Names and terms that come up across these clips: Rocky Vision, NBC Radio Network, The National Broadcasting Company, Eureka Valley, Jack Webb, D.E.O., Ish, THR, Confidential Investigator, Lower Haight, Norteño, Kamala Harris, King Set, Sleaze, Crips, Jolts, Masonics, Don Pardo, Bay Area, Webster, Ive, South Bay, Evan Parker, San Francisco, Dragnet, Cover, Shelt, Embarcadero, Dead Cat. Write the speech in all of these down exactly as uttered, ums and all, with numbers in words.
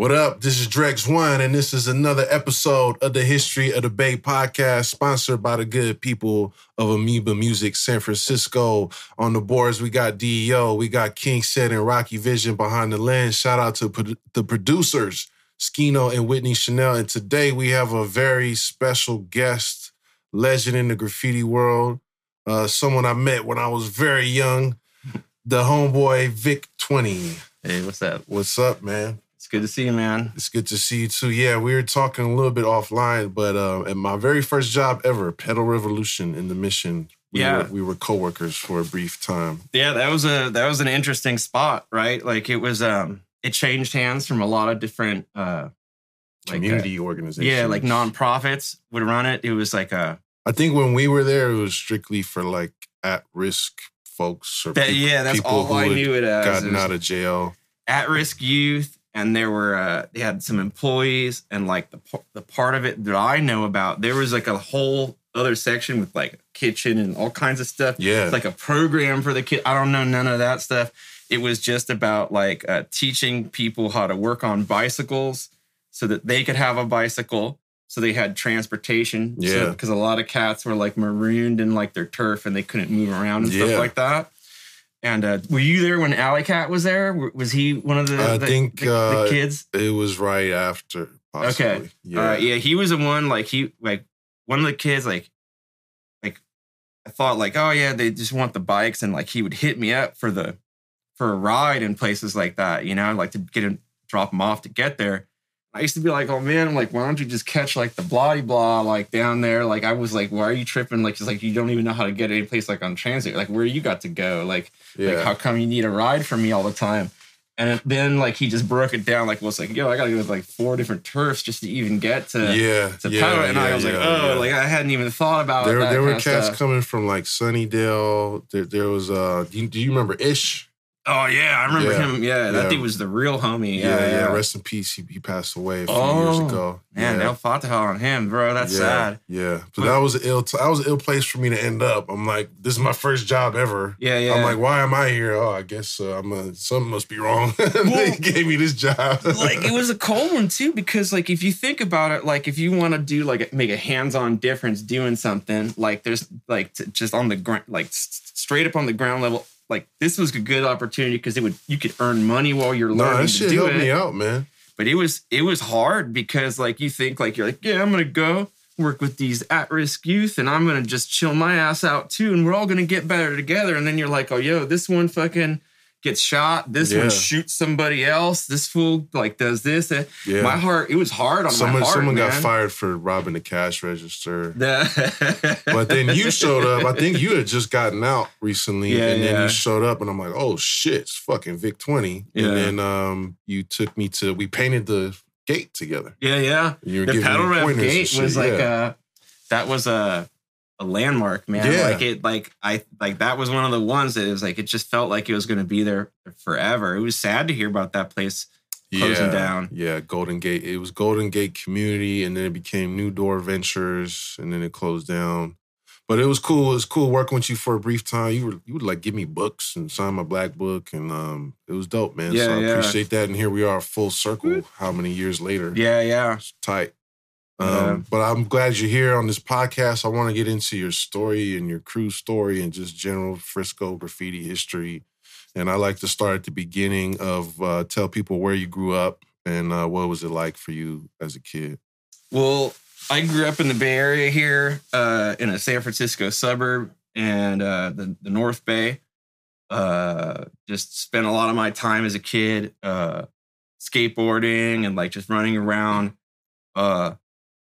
What up? This is Drex One, and this is another episode of the History of the Bay podcast, sponsored by the good people of Amoeba Music San Francisco. On the boards, we got D E O, we got King Set and Rocky Vision behind the lens. Shout out to pro- the producers, Skino and Whitney Chanel. And today we have a very special guest, legend in the graffiti world, uh, someone I met when I was very young, the homeboy Vic twenty. Hey, what's up? What's up, man? It's good to see you, man. It's good to see you, too. Yeah, we were talking a little bit offline, but uh, at my very first job ever, Pedal Revolution in the Mission, we, yeah. were, we were coworkers for a brief time. Yeah, that was a that was an interesting spot, right? Like, it was, um, it changed hands from a lot of different... Uh, like Community a, organizations. Yeah, like nonprofits would run it. It was like a... I think when we were there, it was strictly for, like, at-risk folks. Or that, people, yeah, that's people all who I knew it as. Gotten it out of jail. At-risk youth. And there were, uh, they had some employees, and like the the part of it that I know about, there was like a whole other section with like a kitchen and all kinds of stuff. Yeah. It's like a program for the kid. I don't know none of that stuff. It was just about like uh, teaching people how to work on bicycles so that they could have a bicycle. So they had transportation. Yeah. Because so, a lot of cats were like marooned in like their turf and they couldn't move around and yeah. stuff like that. And uh, were you there when Alley Cat was there? Was he one of the, I the, think, the, uh, the kids? It was right after, possibly. Okay. Yeah. Uh, yeah, he was the one, like, he, like, one of the kids, like, like, I thought, like, oh, yeah, they just want the bikes. And, like, he would hit me up for the, for a ride in places like that, you know, like to get him, drop him off to get there. I used to be like, oh, man, I'm like, why don't you just catch, like, the blah-de-blah, like, down there? Like, I was like, why are you tripping? Like, she's like, you don't even know how to get any place, like, on transit. Like, where you got to go? Like, yeah. like, how come you need a ride from me all the time? And then, like, he just broke it down. Like, well, it's like, yo, I got to go with, like, four different turfs just to even get to, yeah, to yeah, Powder. And yeah, I was yeah, like, oh, yeah. like, I hadn't even thought about there, that. There were cats stuff. coming from, like, Sunnydale. There, there was, uh, do you, do you remember Ish? Oh, yeah, I remember yeah. him. Yeah, that yeah. dude was the real homie. Yeah, yeah, yeah. Rest in peace. He, he passed away a few oh, years ago. Man, yeah. they fought the hell on him, bro. That's yeah. sad. Yeah, but that was an ill t- that was an ill place for me to end up. I'm like, this is my first job ever. Yeah, yeah. I'm like, why am I here? Oh, I guess uh, I'm a, something must be wrong. Well, they gave me this job. Like, it was a cold one, too, because, like, if you think about it, like, if you want to do, like, make a hands-on difference doing something, like, there's, like, t- just on the ground, like, s- straight up on the ground level, like, this was a good opportunity because it would you could earn money while you're learning nah, that shit to do it. Helped me out, man. But it was it was hard because, like, you think, like, you're like, yeah, I'm going to go work with these at-risk youth, and I'm going to just chill my ass out, too, and we're all going to get better together. And then you're like, oh, yo, this one fucking gets shot. This yeah. one shoots somebody else. This fool, like, does this. Yeah. My heart, it was hard on someone, my heart, Someone man. got fired for robbing the cash register. But then you showed up. I think you had just gotten out recently. Yeah, and yeah. then you showed up, and I'm like, oh, shit, it's fucking Vic twenty. Yeah. And then um, you took me to, we painted the gate together. Yeah, yeah. You were the pedal rep gate was like yeah. a, that was a, a landmark, man. Yeah. Like it, like I, like that was one of the ones that is like it just felt like it was going to be there forever. It was sad to hear about that place closing yeah. down. Yeah, Golden Gate. It was Golden Gate Community, and then it became New Door Ventures, and then it closed down. But it was cool. It was cool working with you for a brief time. You were, you would like give me books and sign my black book, and um, it was dope, man. Yeah, so I yeah. appreciate that. And here we are, full circle. How many years later? Yeah, yeah. It's tight. Um, yeah. But I'm glad you're here on this podcast. I want to get into your story and your crew story and just general Frisco graffiti history. And I like to start at the beginning of uh, tell people where you grew up and uh, what was it like for you as a kid? Well, I grew up in the Bay Area here uh, in a San Francisco suburb and uh, the, the North Bay. Uh, just spent a lot of my time as a kid uh, skateboarding and like just running around. Uh,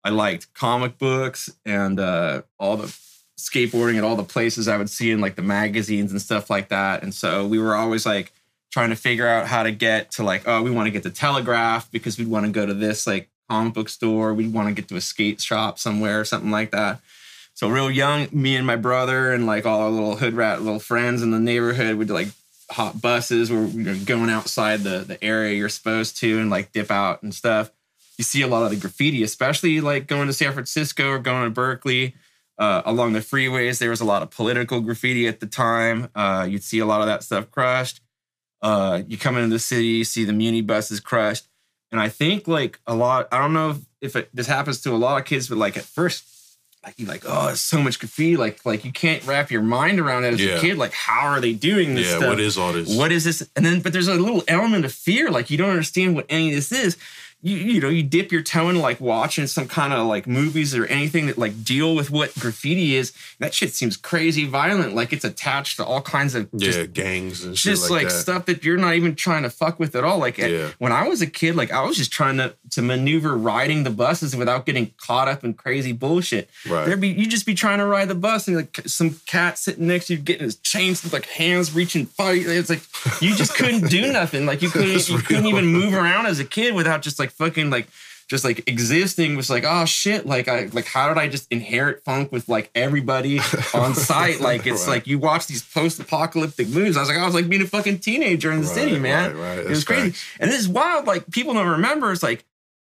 I liked comic books and uh, all the skateboarding and all the places I would see in like the magazines and stuff like that. And so we were always like trying to figure out how to get to like, oh, we want to get to Telegraph because we'd want to go to this like comic book store. We'd want to get to a skate shop somewhere or something like that. So real young, me and my brother and like all our little hood rat little friends in the neighborhood would like hop buses where we were going outside the, the area you're supposed to and like dip out and stuff. You see a lot of the graffiti, especially like going to San Francisco or going to Berkeley uh, along the freeways. There was a lot of political graffiti at the time. Uh, you'd see a lot of that stuff crushed. Uh, you come into the city, you see the muni buses crushed. And I think like a lot, I don't know if, if it, this happens to a lot of kids, but like at first, like you're like, oh, it's so much graffiti. Like, like you can't wrap your mind around it as yeah. a kid. Like, how are they doing this yeah, stuff? Yeah, what is all this? What is this? And then, but there's a little element of fear. Like, you don't understand what any of this is. You, you know, you dip your toe in like watching some kind of like movies or anything that like deal with what graffiti is. That shit seems crazy violent. Like it's attached to all kinds of just, yeah gangs and shit just like, like that. Stuff that you're not even trying to fuck with at all. Like yeah. when I was a kid, like I was just trying to to maneuver riding the buses without getting caught up in crazy bullshit. Right. There'd be you just be trying to ride the bus and like some cat sitting next to you getting his chains like hands reaching far. It's like you just couldn't do nothing. Like you couldn't you couldn't even move around as a kid without just like. Like fucking like just like existing was like, oh shit, like I like how did I just inherit funk with like everybody on site? Like it's right. like you watch these post-apocalyptic movies. I was like, I was like being a fucking teenager in the right, city, man. Right, right. It was crazy. Facts. And this is wild, like people don't remember. It's like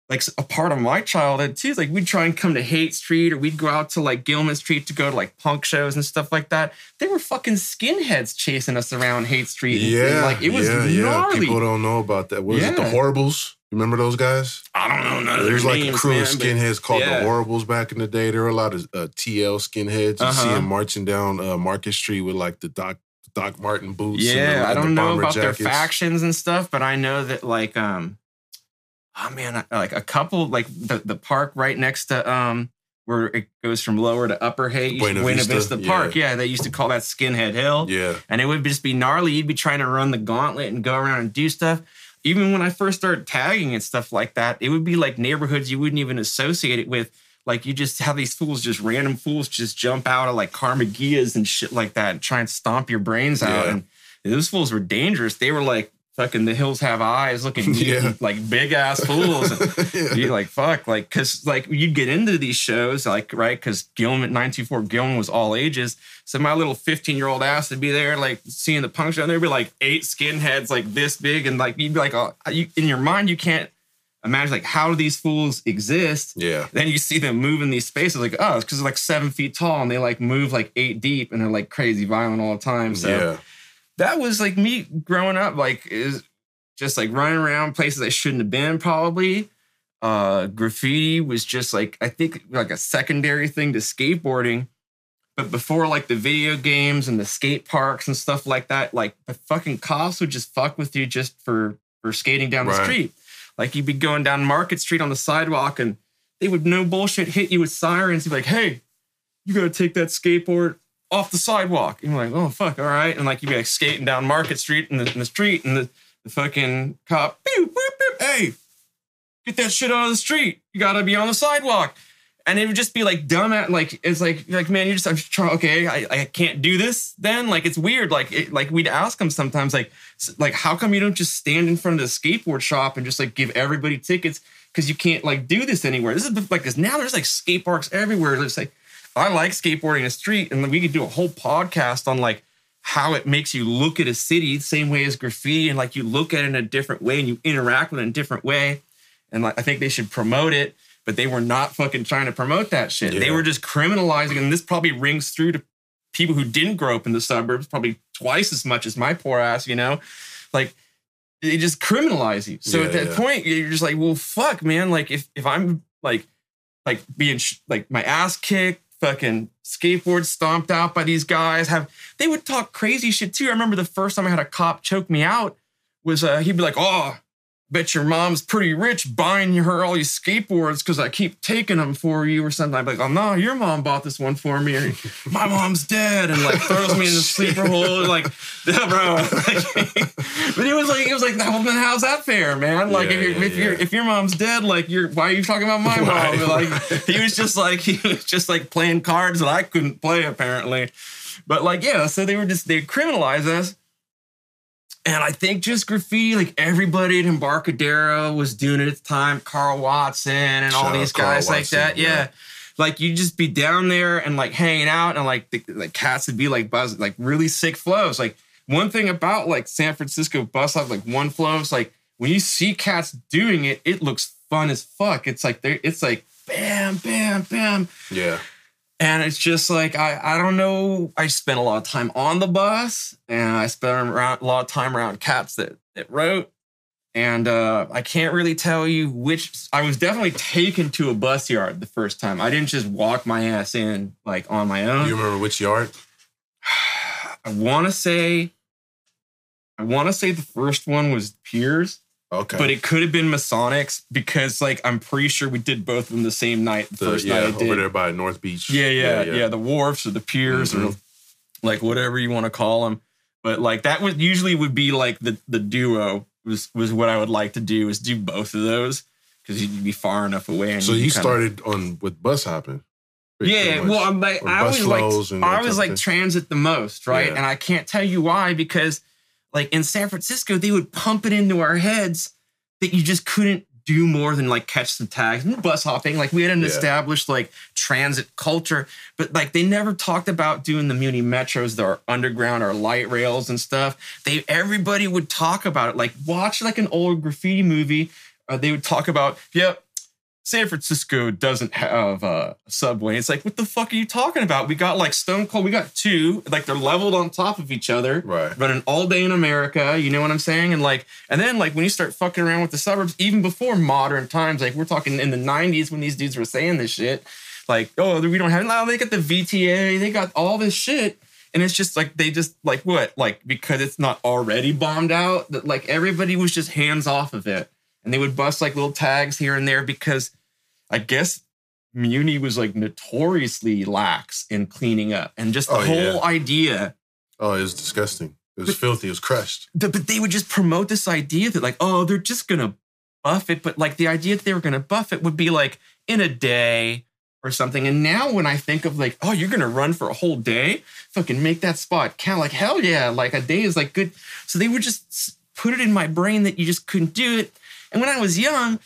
like a part of my childhood too. It's like we'd try and come to Haight Street or we'd go out to like Gilman Street to go to like punk shows and stuff like that. They were fucking skinheads chasing us around Haight Street. And, yeah. And, like it was yeah, gnarly. Yeah. People don't know about that. What is yeah. it? The Horribles? Remember those guys? I don't know none of There's like names, a crew man, of skinheads called yeah. the Horribles back in the day. There were a lot of uh, T L skinheads. You uh-huh. see them marching down uh, Market Street with like the Doc Doc Martin boots. Yeah, and the, I don't and the know about jackets. Their factions and stuff, but I know that like, um, oh man, like a couple, like the, the park right next to um, where it goes from Lower to Upper Haight, Buena, Buena Vista, Vista yeah. Park. Yeah, they used to call that Skinhead Hill. Yeah. And it would just be gnarly. You'd be trying to run the gauntlet and go around and do stuff. Even when I first started tagging and stuff like that, it would be like neighborhoods you wouldn't even associate it with. Like you just have these fools, just random fools just jump out of like Carmagias and shit like that and try and stomp your brains out. Yeah. And those fools were dangerous. They were like fucking the hills have eyes looking yeah. like big ass fools. And yeah. You're like, fuck, like, cause like you'd get into these shows like, right. Cause Gilman, nine two four Gilman was all ages. So my little fifteen-year-old ass would be there, like, seeing the punk show, and there'd be, like, eight skinheads, like, this big, and, like, you'd be like, oh, you, in your mind, you can't imagine, like, how do these fools exist? Yeah. Then you see them move in these spaces, like, oh, it's because they're, like, seven feet tall, and they, like, move, like, eight deep, and they're, like, crazy violent all the time. So yeah. that was, like, me growing up, like, is just, like, running around places I shouldn't have been, probably. Uh, graffiti was just, like, I think, like, a secondary thing to skateboarding. But before, like, the video games and the skate parks and stuff like that, like, the fucking cops would just fuck with you just for, for skating down the right. street. Like, you'd be going down Market Street on the sidewalk, and they would, no bullshit, hit you with sirens. You'd be like, hey, you got to take that skateboard off the sidewalk. And you're like, oh, fuck, all right. And, like, you'd be, like, skating down Market Street in the, in the street, and the, the fucking cop, pew, pew, pew, hey, get that shit out of the street. You got to be on the sidewalk. And it would just be like dumb at like it's like like man you just I'm just trying okay I, I can't do this then like it's weird like it, like we'd ask them sometimes like like how come you don't just stand in front of the skateboard shop and just like give everybody tickets because you can't like do this anywhere. This is like this now there's like skate parks everywhere. It's like I like skateboarding in the street and we could do a whole podcast on like how it makes you look at a city the same way as graffiti and like you look at it in a different way and you interact with it in a different way and like I think they should promote it. But they were not fucking trying to promote that shit. Yeah. They were just criminalizing. And this probably rings through to people who didn't grow up in the suburbs probably twice as much as my poor ass, you know? Like, they just criminalize you. So yeah, at that yeah. point, you're just like, well, fuck, man. Like, if, if I'm, like, like being, sh- like, my ass kicked, fucking skateboard stomped out by these guys. Have They would talk crazy shit, too. I remember the first time I had a cop choke me out was uh, he'd be like, oh, bet your mom's pretty rich buying her all these skateboards because I keep taking them for you or something. I'd be like, oh, no, your mom bought this one for me. Or, my mom's dead. And, like, throws me in the sleeper hole. Like, yeah, bro. But it was like, it was like, well, then how's that fair, man? Like, yeah, if, you're, yeah, if, yeah. You're, if your mom's dead, like, you're why are you talking about my right, mom? Like, right. he was just like, he was just, like, playing cards that I couldn't play, apparently. But, like, yeah, so they were just, they criminalized us. And I think just graffiti, like everybody at Embarcadero was doing it at the time. Carl Watson and all Shout these guys Carl like Watson, that. Yeah. yeah. Like you'd just be down there and like hanging out and like the like cats would be like buzzing, like really sick flows. Like one thing about like San Francisco bus off, like one flow is like when you see cats doing it, it looks fun as fuck. It's like, it's like bam, bam, bam. Yeah. And it's just like, I, I don't know. I spent a lot of time on the bus and I spent around, a lot of time around cats that, that wrote. And uh, I can't really tell you which. I was definitely taken to a bus yard the first time. I didn't just walk my ass in, like, on my own. You remember which yard? I want to say, I want to say the first one was Piers. Okay. But it could have been Masonics because, like, I'm pretty sure we did both of them the same night. The, the first yeah, night I did. Over there by North Beach. Yeah, yeah, yeah. yeah the wharfs or the piers mm-hmm. or, like, whatever you want to call them. But, like, that would usually would be, like, the, the duo. was was what I would like to do is do both of those because you'd be far enough away. And so you started on with bus hopping. Yeah, well, I'm like, I was like, I was like transit the most, right? Yeah. And I can't tell you why because like in San Francisco, they would pump it into our heads that you just couldn't do more than like catch some tags and bus hopping. Like we had an yeah. established like transit culture, but like they never talked about doing the Muni metros, the underground or light rails and stuff. They, everybody would talk about it. Like watch like an old graffiti movie. Uh, they would talk about, yep, San Francisco doesn't have a subway. It's like, what the fuck are you talking about? We got like Stone Cold. We got two, like they're leveled on top of each other, right? Running all day in America. You know what I'm saying? And like, and then like when you start fucking around with the suburbs, even before modern times, like we're talking in the nineties when these dudes were saying this shit, like, oh, we don't have, now they got the V T A, they got all this shit. And it's just like, they just like what? Like, because it's not already bombed out, that like everybody was just hands off of it. And they would bust like little tags here and there because I guess Muni was like notoriously lax in cleaning up and just the oh, whole yeah. idea. Oh, it was disgusting. It was but, filthy. It was crushed. But they would just promote this idea that like, oh, they're just going to buff it. But like the idea that they were going to buff it would be like in a day or something. And now when I think of like, oh, you're going to run for a whole day, fucking make that spot count. Like, hell yeah. Like a day is like good. So they would just put it in my brain that you just couldn't do it. And when I was young,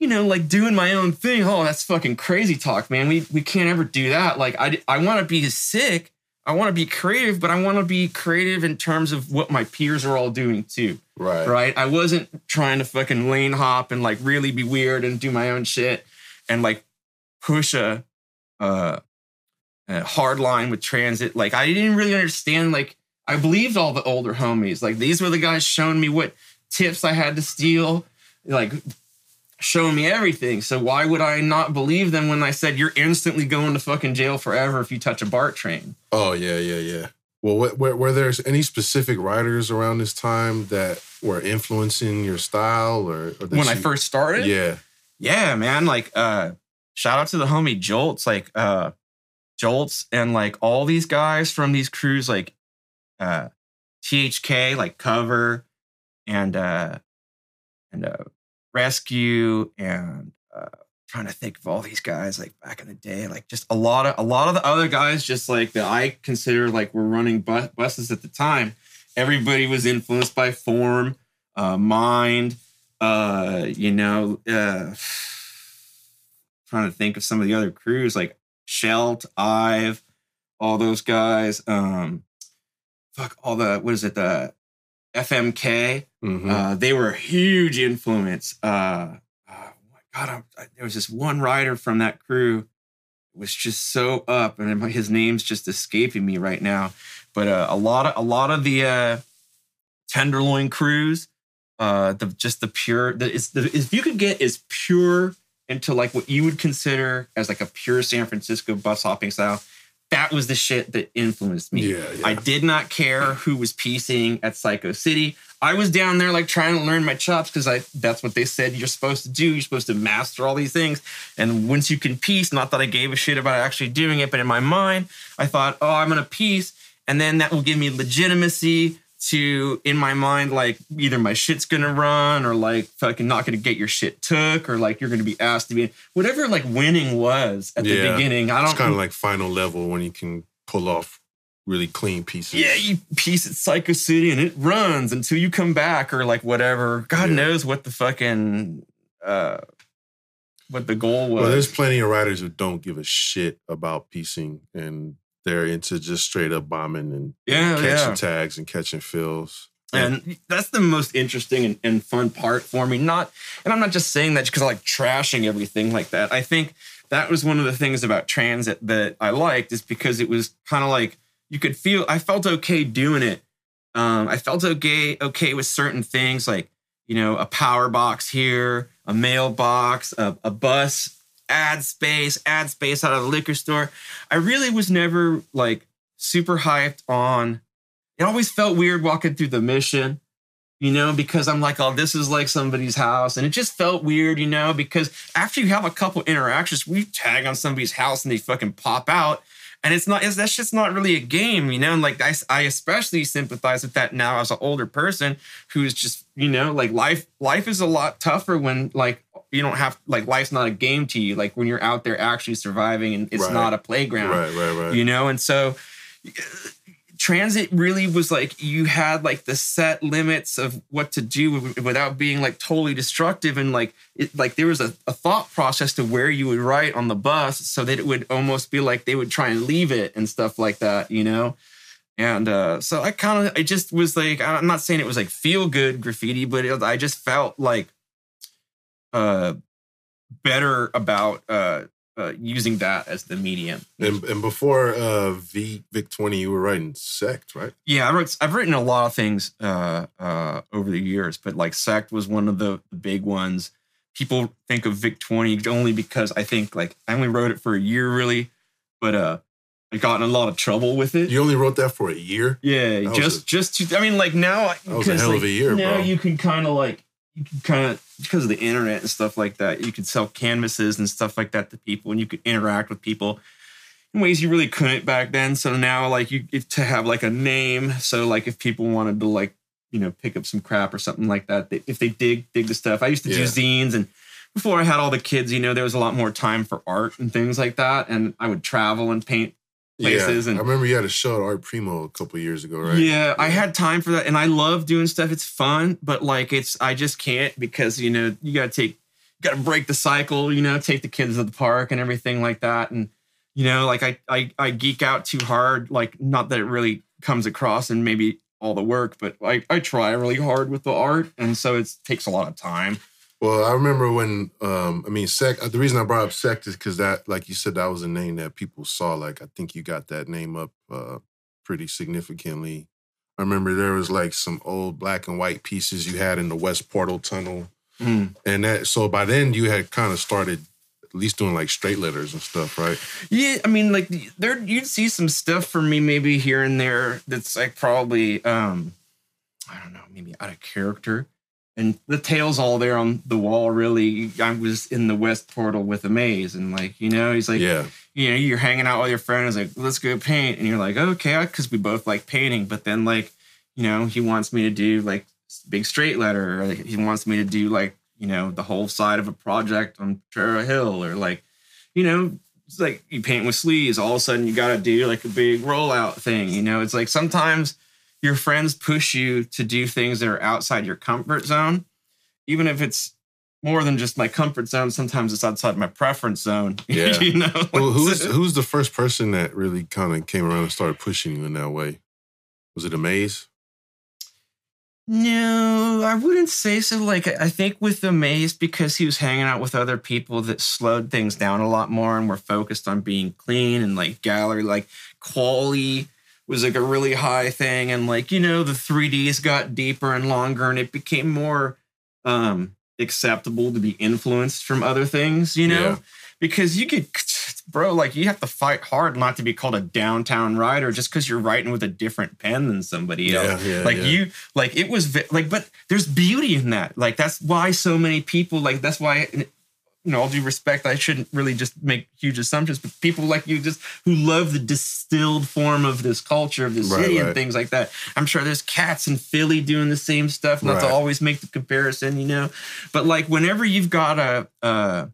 you know, like doing my own thing, oh, that's fucking crazy talk, man. We we can't ever do that. Like, I, I want to be sick. I want to be creative, but I want to be creative in terms of what my peers are all doing too. Right. Right? I wasn't trying to fucking lane hop and like really be weird and do my own shit and like push a, uh, a hard line with transit. Like, I didn't really understand. Like, I believed all the older homies. Like, these were the guys showing me what tips I had to steal. Like, show me everything. So why would I not believe them when I said you're instantly going to fucking jail forever if you touch a BART train? Oh, yeah, yeah, yeah. Well, wh- wh- were there any specific writers around this time that were influencing your style? or, or When you- I first started? Yeah. Yeah, man. Like, uh, shout out to the homie Jolts. Like, uh, Jolts and, like, all these guys from these crews, like, uh, T H K, like, Cover, and, uh, and, uh, Rescue and uh, trying to think of all these guys like back in the day, like just a lot of a lot of the other guys just like that I consider like were running bu- buses at the time. Everybody was influenced by form, uh, mind, uh, you know, uh, trying to think of some of the other crews like Shelt, Ive, all those guys. Um, fuck, all the, what is it, the F M K, mm-hmm. uh, they were a huge influence. Uh, oh my God, I'm, I, there was this one rider from that crew was just so up, and his name's just escaping me right now. But uh, a lot of a lot of the uh, Tenderloin crews, uh, the, just the pure. The, it's the, if you could get as pure into like what you would consider as like a pure San Francisco bus hopping style. That was the shit that influenced me. Yeah, yeah. I did not care who was piecing at Psycho City. I was down there like trying to learn my chops because I that's what they said you're supposed to do. You're supposed to master all these things. And once you can piece, not that I gave a shit about actually doing it, but in my mind, I thought, oh, I'm going to piece. And then that will give me legitimacy to, in my mind, like either my shit's going to run or like fucking not going to get your shit took or like you're going to be asked to be whatever like winning was at yeah. the beginning. I don't It's kind of like final level when you can pull off really clean pieces. Yeah, you piece at Psycho City and it runs until you come back or like whatever. God yeah. knows what the fucking, uh, what the goal was. Well, there's plenty of writers who don't give a shit about piecing and they're into just straight up bombing and yeah, catching yeah. tags and catching fills. And yeah. that's the most interesting and, and fun part for me. Not, and I'm not just saying that because I like trashing everything like that. I think that was one of the things about transit that I liked is because it was kind of like you could feel, I felt okay doing it. Um, I felt okay, okay with certain things like, you know, a power box here, a mailbox, a, a bus, ad space, ad space out of the liquor store. I really was never like super hyped on. It always felt weird walking through the Mission, you know, because I'm like, oh, this is like somebody's house. And it just felt weird, you know, because after you have a couple interactions, we tag on somebody's house and they fucking pop out. And it's not, it's, that's just not really a game, you know? And like, I, I especially sympathize with that now as an older person who's just, you know, like life, life is a lot tougher when like, you don't have, like life's not a game to you. Like when you're out there actually surviving and it's right. not a playground, right, right, right. you know? And so transit really was like, you had like the set limits of what to do without being like totally destructive. And like, it, like there was a, a thought process to where you would write on the bus so that it would almost be like they would try and leave it and stuff like that, you know? And uh, so I kind of, I just was like, I'm not saying it was like feel good graffiti, but it, I just felt like uh, better about uh, uh, using that as the medium. And, and before uh, v, Vic twenty, you were writing Sect, right? Yeah, I wrote, I've written a lot of things uh, uh, over the years, but like Sect was one of the big ones. People think of Vic twenty only because I think like I only wrote it for a year really, but uh, I got in a lot of trouble with it. You only wrote that for a year? Yeah, that just, a, just to, I mean like now. That was a hell like, of a year, now bro. Now you can kind of like, you can kind of, because of the internet and stuff like that, you could sell canvases and stuff like that to people, and you could interact with people in ways you really couldn't back then. So now, like, you to have like a name. So like, if people wanted to like, you know, pick up some crap or something like that, they, if they dig dig the stuff, I used to yeah. do zines, and before I had all the kids, you know, there was a lot more time for art and things like that, and I would travel and paint places. Yeah, and I remember you had a show at Art Primo a couple years ago, right? Yeah, yeah, I had time for that, and I love doing stuff. It's fun, but like it's, I just can't because, you know, you gotta take, gotta break the cycle, you know, take the kids to the park and everything like that. And, you know, like I, I, I geek out too hard. Like, not that it really comes across in maybe all the work, but I, I try really hard with the art, and so it takes a lot of time. Well, I remember when, um, I mean, Sect, the reason I brought up Sect is because that, like you said, that was a name that people saw. Like, I think you got that name up uh, pretty significantly. I remember there was like some old black and white pieces you had in the West Portal Tunnel. Mm. And that, so by then you had kind of started at least doing like straight letters and stuff, right? Yeah, I mean, like there, you'd see some stuff from me maybe here and there that's like probably, um, I don't know, maybe out of character. And the tail's all there on the wall, really. I was in the West Portal with Amaze. And, like, you know, he's like, yeah. you know, you're hanging out with your friend. He's like, let's go paint. And you're like, okay, because we both like painting. But then, like, you know, he wants me to do, like, big straight letter. Or like, he wants me to do, like, you know, the whole side of a project on Terra Hill. Or, like, you know, it's like you paint with Sleaze. All of a sudden, you got to do, like, a big rollout thing. You know, it's like sometimes your friends push you to do things that are outside your comfort zone. Even if it's more than just my comfort zone, sometimes it's outside my preference zone. Yeah. You know? Well, who's who's the first person that really kind of came around and started pushing you in that way? Was it Amaze? No, I wouldn't say so. Like, I think with Amaze, because he was hanging out with other people that slowed things down a lot more and were focused on being clean and, like, gallery, like, quality was like a really high thing. And like, you know, the three Ds got deeper and longer, and it became more um, acceptable to be influenced from other things, you know? Yeah. Because you could, bro, like you have to fight hard not to be called a downtown writer just because you're writing with a different pen than somebody else. Yeah, yeah, like yeah. you, like it was vi- like, but there's beauty in that. Like that's why so many people, like that's why, you know, all due respect, I shouldn't really just make huge assumptions, but people like you just who love the distilled form of this culture of this right, city right. and things like that. I'm sure there's cats in Philly doing the same stuff, not right. to always make the comparison, you know, but like whenever you've got a, uh,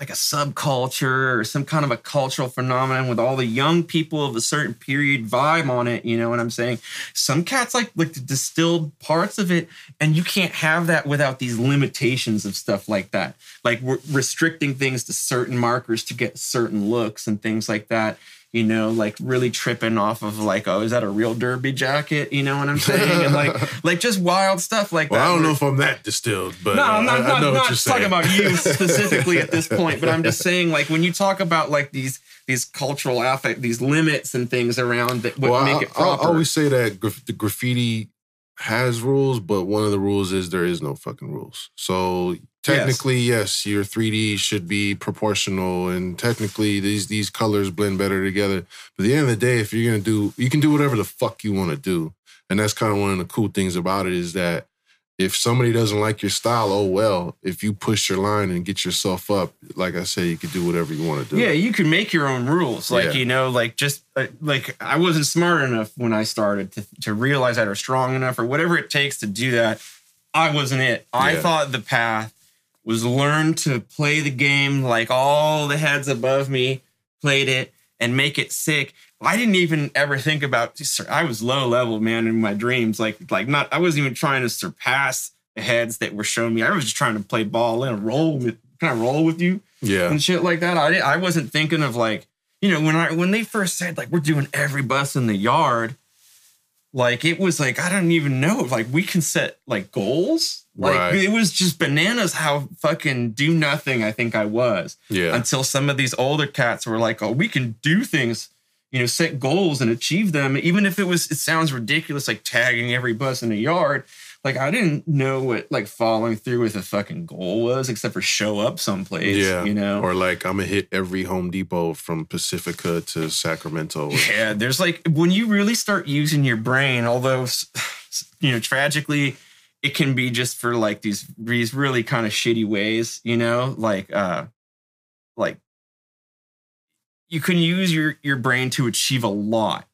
like a subculture or some kind of a cultural phenomenon with all the young people of a certain period vibe on it, you know what I'm saying? Some cats like like the distilled parts of it, and you can't have that without these limitations of stuff like that. Like we're restricting things to certain markers to get certain looks and things like that, you know, like really tripping off of like, oh, is that a real derby jacket? You know what I'm saying? And like, like just wild stuff like well, that. I don't we're, know if I'm that distilled, but no, uh, I'm not, I, I know not, what not you're talking about you specifically at this point. But I'm just saying, like, when you talk about, like, these these cultural affect, these limits and things around that would well, make it proper. I, I always say that graf- the graffiti has rules, but one of the rules is there is no fucking rules. So technically, yes, yes your three D should be proportional, and technically these these colors blend better together. But at the end of the day, if you're gonna do, you can do whatever the fuck you want to do, and that's kind of one of the cool things about it is that if somebody doesn't like your style, oh well. If you push your line and get yourself up, like I say, you could do whatever you want to do. Yeah, you can make your own rules. Like, yeah. you know, like just like I wasn't smart enough when I started to, to realize that, or strong enough, or whatever it takes to do that. I wasn't it. I yeah. thought the path was learn to play the game like all the heads above me played it and make it sick. I didn't even ever think about, I was low level, man, in my dreams. Like, like not, I wasn't even trying to surpass the heads that were showing me. I was just trying to play ball and roll with, can I roll with you? Yeah. And shit like that. I didn't, I wasn't thinking of like, you know, when I, when they first said like, we're doing every bus in the yard, like it was like, I don't even know if like we can set like goals. Like right. it was just bananas how fucking do nothing I think I was. Yeah. Until some of these older cats were like, oh, we can do things. You know, set goals and achieve them, even if it was, it sounds ridiculous, like tagging every bus in a yard. Like, I didn't know what, like, following through with a fucking goal was, except for show up someplace, yeah. you know? Or, like, I'm going to hit every Home Depot from Pacifica to Sacramento. Yeah, there's, like, when you really start using your brain, although, you know, tragically, it can be just for, like, these, these really kind of shitty ways, you know? Like, uh, like, you can use your, your brain to achieve a lot.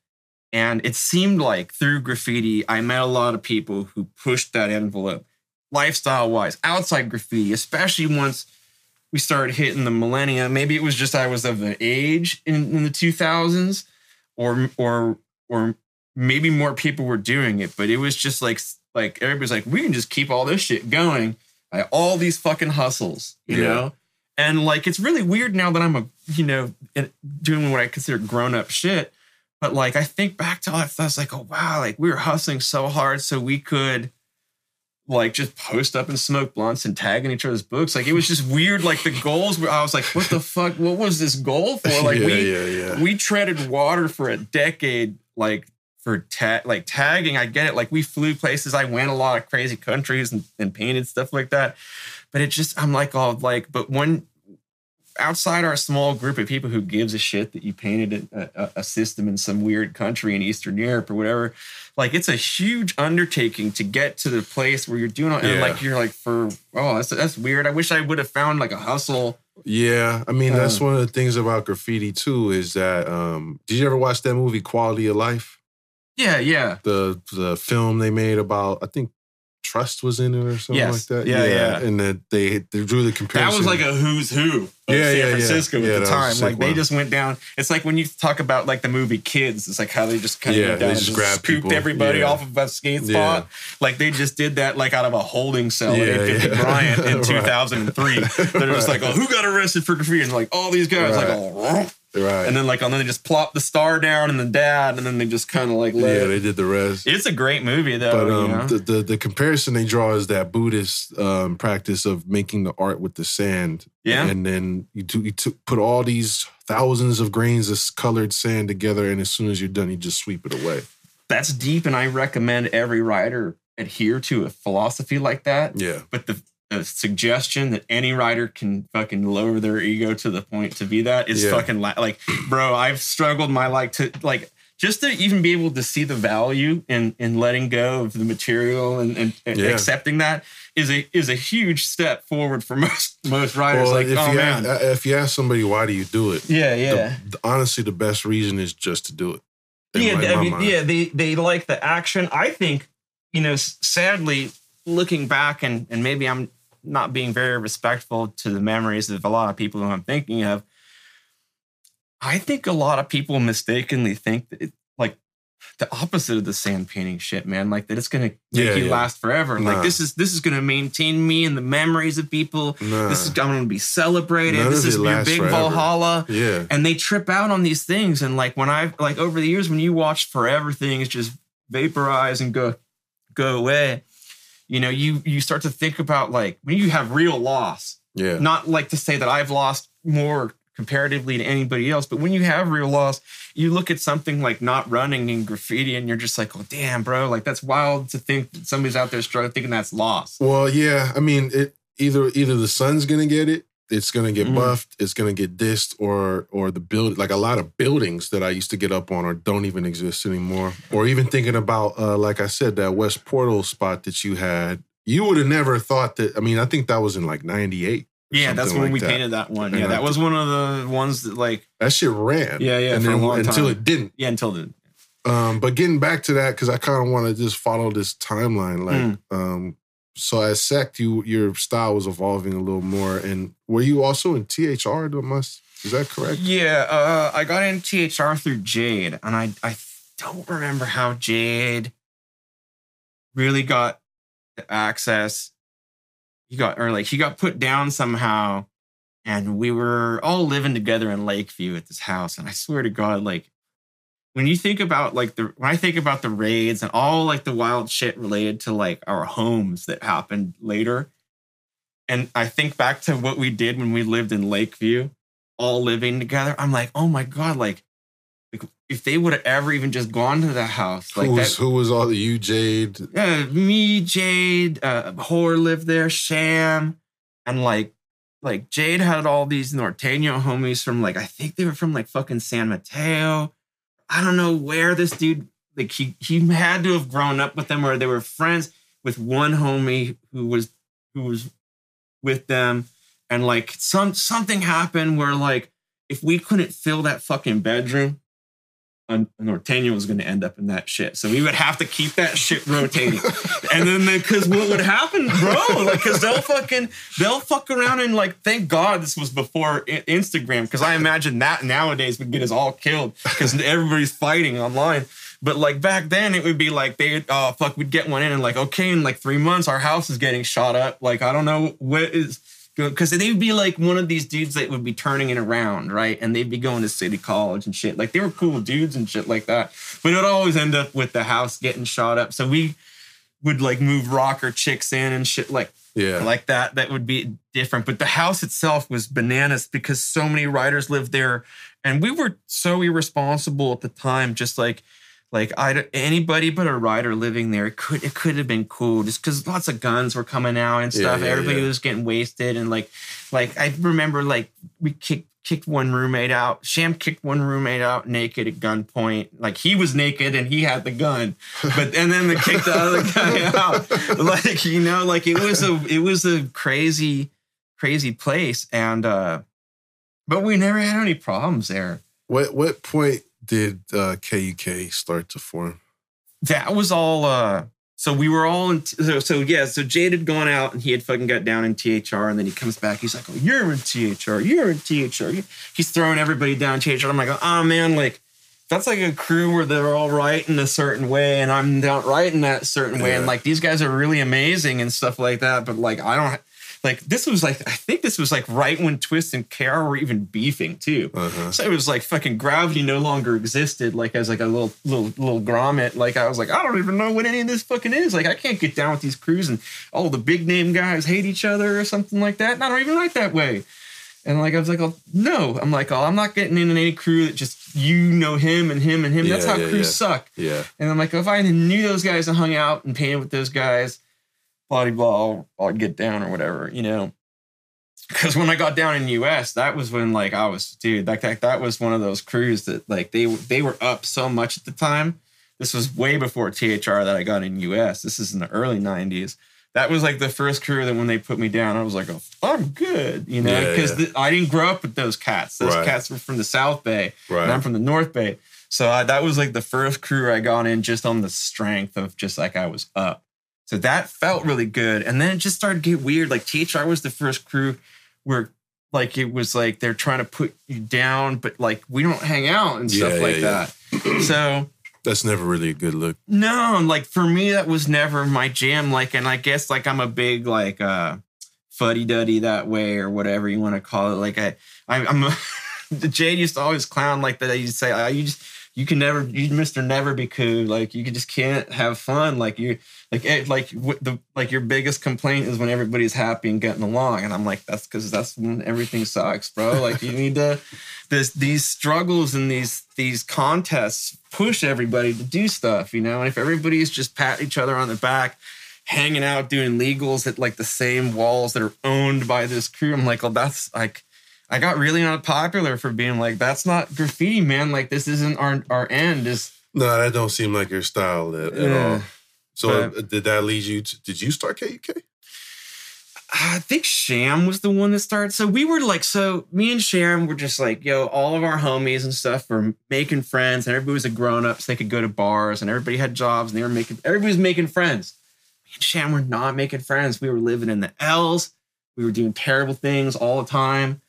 And it seemed like through graffiti, I met a lot of people who pushed that envelope, lifestyle-wise, outside graffiti, especially once we started hitting the millennium. Maybe it was just I was of the age in, in the two thousands, or or or maybe more people were doing it. But it was just like, like everybody's like, we can just keep all this shit going. Like, all these fucking hustles, you yeah. know? And, like, it's really weird now that I'm, a you know, doing what I consider grown-up shit. But, like, I think back to all that, I was like, oh, wow, like, we were hustling so hard so we could, like, just post up and smoke blunts and tag in each other's books. Like, it was just weird. Like, the goals were, I was like, what the fuck? What was this goal for? Like, yeah, we yeah, yeah. we treaded water for a decade, like, for ta- like tagging. I get it. Like, we flew places. I went a lot of crazy countries and, and painted stuff like that. But it just, I'm like, oh, like, but when... outside our small group of people who gives a shit that you painted a, a, a system in some weird country in Eastern Europe or whatever, like it's a huge undertaking to get to the place where you're doing it. And yeah. like, you're like, for, oh, that's, that's weird. I wish I would have found like a hustle. Yeah. I mean, uh, that's one of the things about graffiti too, is that, um, did you ever watch that movie Quality of Life? Yeah. Yeah. The, the film they made about, I think, Trust was in it or something yes. like that. Yeah, yeah, yeah. And that they they drew the comparison. That was like a who's who of yeah, San yeah, Francisco yeah. at yeah, the time. Like one. They just went down. It's like when you talk about like the movie Kids. It's like how they just kind of yeah, went down they just and just scooped people. everybody yeah. off of a skate spot. Yeah. Like they just did that like out of a holding cell. Yeah, like they did yeah. the Bryant in right. two thousand three. They're right. just like, oh, who got arrested for graffiti? And like all these guys right. like oh. Right. And then like and then they just plop the star down and the dad and then they just kind of like let Yeah, it. they did the rest. It's a great movie though. But um, you know? the, the the comparison they draw is that Buddhist um, practice of making the art with the sand. Yeah. And then you, do, you t- put all these thousands of grains of colored sand together, and as soon as you're done, you just sweep it away. That's deep, and I recommend every writer adhere to a philosophy like that. Yeah. But the A suggestion that any writer can fucking lower their ego to the point to be that is yeah. fucking la- like, bro, I've struggled my life to like just to even be able to see the value in in letting go of the material and, and, and yeah. accepting that is a is a huge step forward for most most writers. Well, like, if oh you man, ask, if you ask somebody why do you do it, yeah, yeah, the, the, honestly, the best reason is just to do it. Yeah, my, I mean, mind. yeah, they they like the action. I think you know, sadly, looking back and and maybe I'm. not being very respectful to the memories of a lot of people who I'm thinking of. I think a lot of people mistakenly think that it, like the opposite of the sand painting shit, man, like that it's going to make yeah, you yeah. last forever. Nah. Like this is, this is going to maintain me and the memories of people. Nah. This is, I'm going to be celebrated. None this is your big forever. Valhalla. Yeah. And they trip out on these things. And like, when I, like over the years, when you watch forever things just vaporize and go, go away, you know, you you start to think about like when you have real loss. Yeah. Not like to say that I've lost more comparatively to anybody else. But when you have real loss, you look at something like not running in graffiti and you're just like, oh, damn, bro. Like, that's wild to think that somebody's out there struggling, thinking that's loss. Well, yeah. I mean, it either either the sun's going to get it, it's going to get mm. buffed, it's going to get dissed, or or the build, like a lot of buildings that I used to get up on or don't even exist anymore. Or even thinking about, uh, like I said, that West Portal spot that you had, you would have never thought that, I mean, I think that was in like ninety-eight. Yeah, that's when like we that. painted that one. And yeah, I, that was one of the ones that like... That shit ran. Yeah, yeah, and for then, a long until time. it didn't. Yeah, until then. Um, but getting back to that, because I kind of want to just follow this timeline. Like, mm. um, so as Sect, you, your style was evolving a little more. And were you also in T H R? Is that correct? Yeah, uh, I got in T H R through Jade. And I, I don't remember how Jade really got the access... He got, or like he got put down somehow, and we were all living together in Lakeview at this house. And I swear to God, like when you think about like the, when I think about the raids and all like the wild shit related to like our homes that happened later. And I think back to what we did when we lived in Lakeview, all living together. I'm like, oh my God, like, like if they would have ever even just gone to the house, like who was, that, who was all the you Jade, uh, me Jade, uh, Abhor lived there, Sham, and like, like Jade had all these Norteño homies from like I think they were from like fucking San Mateo. I don't know where this dude like he he had to have grown up with them or they were friends with one homie who was who was with them, and like some something happened where like if we couldn't fill that fucking bedroom. And Norteño was going to end up in that shit. So we would have to keep that shit rotating. And then, because what would happen, bro? Like, because they'll fucking, they'll fuck around and, like, thank God this was before Instagram. Because I imagine that nowadays would get us all killed because everybody's fighting online. But, like, back then, it would be like, they, oh, fuck, we'd get one in and, like, okay, in like three months, our house is getting shot up. Like, I don't know what is. Because they'd be like one of these dudes that would be turning it around, right? And they'd be going to City College and shit. Like, they were cool dudes and shit like that. But it would always end up with the house getting shot up. So we would, like, move rocker chicks in and shit like, yeah. like that. That would be different. But the house itself was bananas because so many writers lived there. And we were so irresponsible at the time, just like... Like, I, anybody but a writer living there, it could it could have been cool just because lots of guns were coming out and stuff. Yeah, yeah, Everybody yeah. was getting wasted. And, like, like I remember, like, we kicked kicked one roommate out. Sham kicked one roommate out naked at gunpoint. Like, he was naked and he had the gun. But and then they kicked the other guy out. Like, you know, like, it was a, it was a crazy, crazy place. And, uh, but we never had any problems there. What What point... Did uh, K U K start to form? That was all. Uh, so we were all in. T- so, so yeah. So Jade had gone out and he had fucking got down in T H R, and then he comes back. He's like, "Oh, you're in T H R. You're in T H R." He's throwing everybody down T H R. I'm like, "Oh man, like that's like a crew where they're all right in a certain way, and I'm not right in that certain way, yeah. and like these guys are really amazing and stuff like that." But like, I don't. Like, this was like, I think this was like right when Twist and Kara were even beefing too. Uh-huh. So it was like fucking gravity no longer existed. Like, as like a little, little, little grommet. Like, I was like, I don't even know what any of this fucking is. Like, I can't get down with these crews and all the big name guys hate each other or something like that. And I don't even like that way. And like, I was like, oh, no, I'm like, oh, I'm not getting in any crew that just, you know, him and him and him. Yeah, That's how yeah, crews yeah. suck. Yeah. And I'm like, if I knew those guys and hung out and painted with those guys, blah, blah, I'll get down or whatever, you know. Because when I got down in U S, that was when, like, I was, dude, like, that, that was one of those crews that, like, they they were up so much at the time. This was way before T H R that I got in U S. This is in the early nineties. That was, like, the first crew that when they put me down, I was like, oh, I'm good, you know. Because yeah, yeah. I didn't grow up with those cats. Those right. cats were from the South Bay, right. and I'm from the North Bay. So I, that was, like, the first crew I got in just on the strength of just, like, I was up. So that felt really good. And then it just started to get weird. Like, T H R was the first crew where, like, it was like they're trying to put you down, but, like, we don't hang out and stuff yeah, like yeah, that. Yeah. So... That's never really a good look. No, like, for me, that was never my jam. Like, and I guess, like, I'm a big, like, uh, fuddy-duddy that way or whatever you want to call it. Like, I, I I'm... A Jade used to always clown like that. You'd say, oh, you just... you can never, you Mister Never Be Cool. Like you just can't have fun. Like you, like it, like the like your biggest complaint is when everybody's happy and getting along. And I'm like, that's because that's when everything sucks, bro. Like you need to, this these struggles and these these contests push everybody to do stuff, you know. And if everybody's just patting each other on the back, hanging out doing legals at like the same walls that are owned by this crew, I'm like, well, that's like. I got really not popular for being like, that's not graffiti, man. Like, this isn't our our end. It's- no, that don't seem like your style at, at yeah. all. So but, did that lead you to, did you start K U K? I think Sham was the one that started. So we were like, so me and Sham were just like, yo, all of our homies and stuff were making friends. And everybody was a grown-up, so they could go to bars. And everybody had jobs. And they were making, everybody was making friends. Me and Sham were not making friends. We were living in the L's. We were doing terrible things all the time.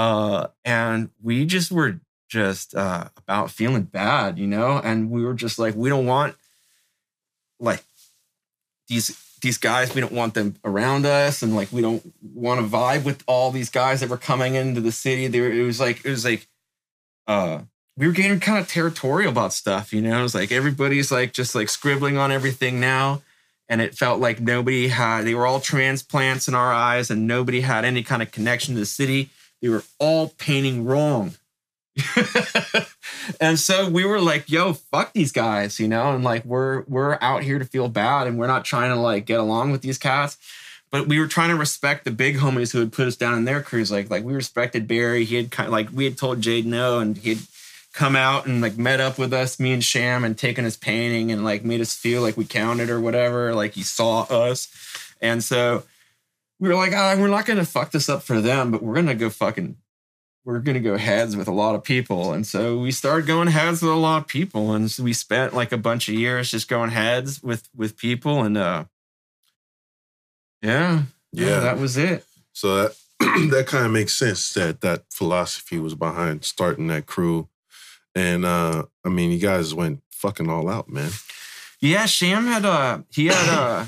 Uh, and we just were just uh, about feeling bad, you know? And we were just like, we don't want, like, these these guys, we don't want them around us. And, like, we don't want to vibe with all these guys that were coming into the city. They were, it was like, it was like, uh, we were getting kind of territorial about stuff, you know? It was like everybody's, like, just, like, scribbling on everything now. And it felt like nobody had, they were all transplants in our eyes and nobody had any kind of connection to the city. They were all painting wrong. And so we were like, yo, fuck these guys, you know? And like, we're we're out here to feel bad and we're not trying to like get along with these cats. But we were trying to respect the big homies who had put us down in their crews. Like, like we respected Barry. He had kind of like, we had told Jade no, and he had come out and like met up with us, me and Sham, and taken his painting and like made us feel like we counted or whatever. Like he saw us. And so we were like, oh, we're not going to fuck this up for them, but we're going to go fucking, we're going to go heads with a lot of people. And so we started going heads with a lot of people. And so we spent like a bunch of years just going heads with, with people. And uh, yeah, yeah, yeah, that was it. So that, that kind of makes sense that that philosophy was behind starting that crew. And uh, I mean, you guys went fucking all out, man. Yeah, Sham had a, he had a,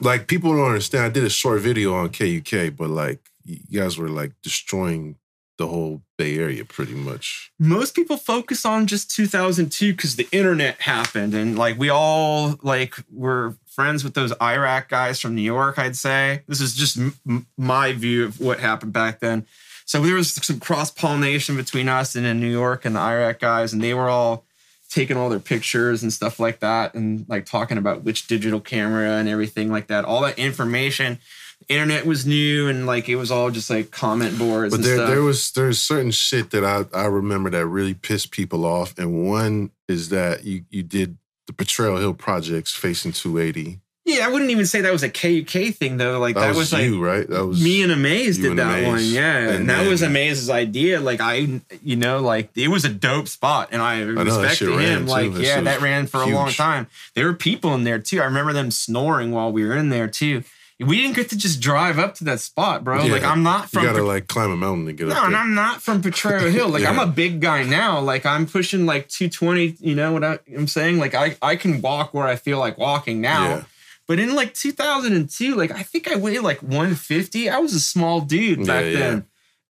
like, people don't understand. I did a short video on K U K, but, like, you guys were, like, destroying the whole Bay Area pretty much. Most people focus on just two thousand two because the internet happened. And, like, we all, like, were friends with those Iraq guys from New York, I'd say. This is just m- my view of what happened back then. So there was some cross-pollination between us and in New York and the Iraq guys, and they were all taking all their pictures and stuff like that and like talking about which digital camera and everything like that. All that information, internet was new and like it was all just like comment boards but there, and stuff. But there was there's certain shit that I, I remember that really pissed people off. And one is that you, you did the Betrayal Hill Projects Facing two eighty. Yeah, I wouldn't even say that was a K U K thing though. Like that, that was, was like you, right? That was me and Amaze did and that Amaze. one. Yeah, and, and that then, was Amaze's idea. Like I, you know, like it was a dope spot, and I, I respected know, him. Like too. yeah, that ran for huge. a long time. There were people in there too. I remember them snoring while we were in there too. We didn't get to just drive up to that spot, bro. Yeah. Like I'm not from. You gotta Pe- like climb a mountain to get no, up there. No, and I'm not from Potrero Hill. Like yeah. I'm a big guy now. Like I'm pushing like two twenty. You know what I, I'm saying? Like I, I can walk where I feel like walking now. Yeah. But in like two thousand two, like I think I weighed like one fifty. I was a small dude back yeah, yeah. then.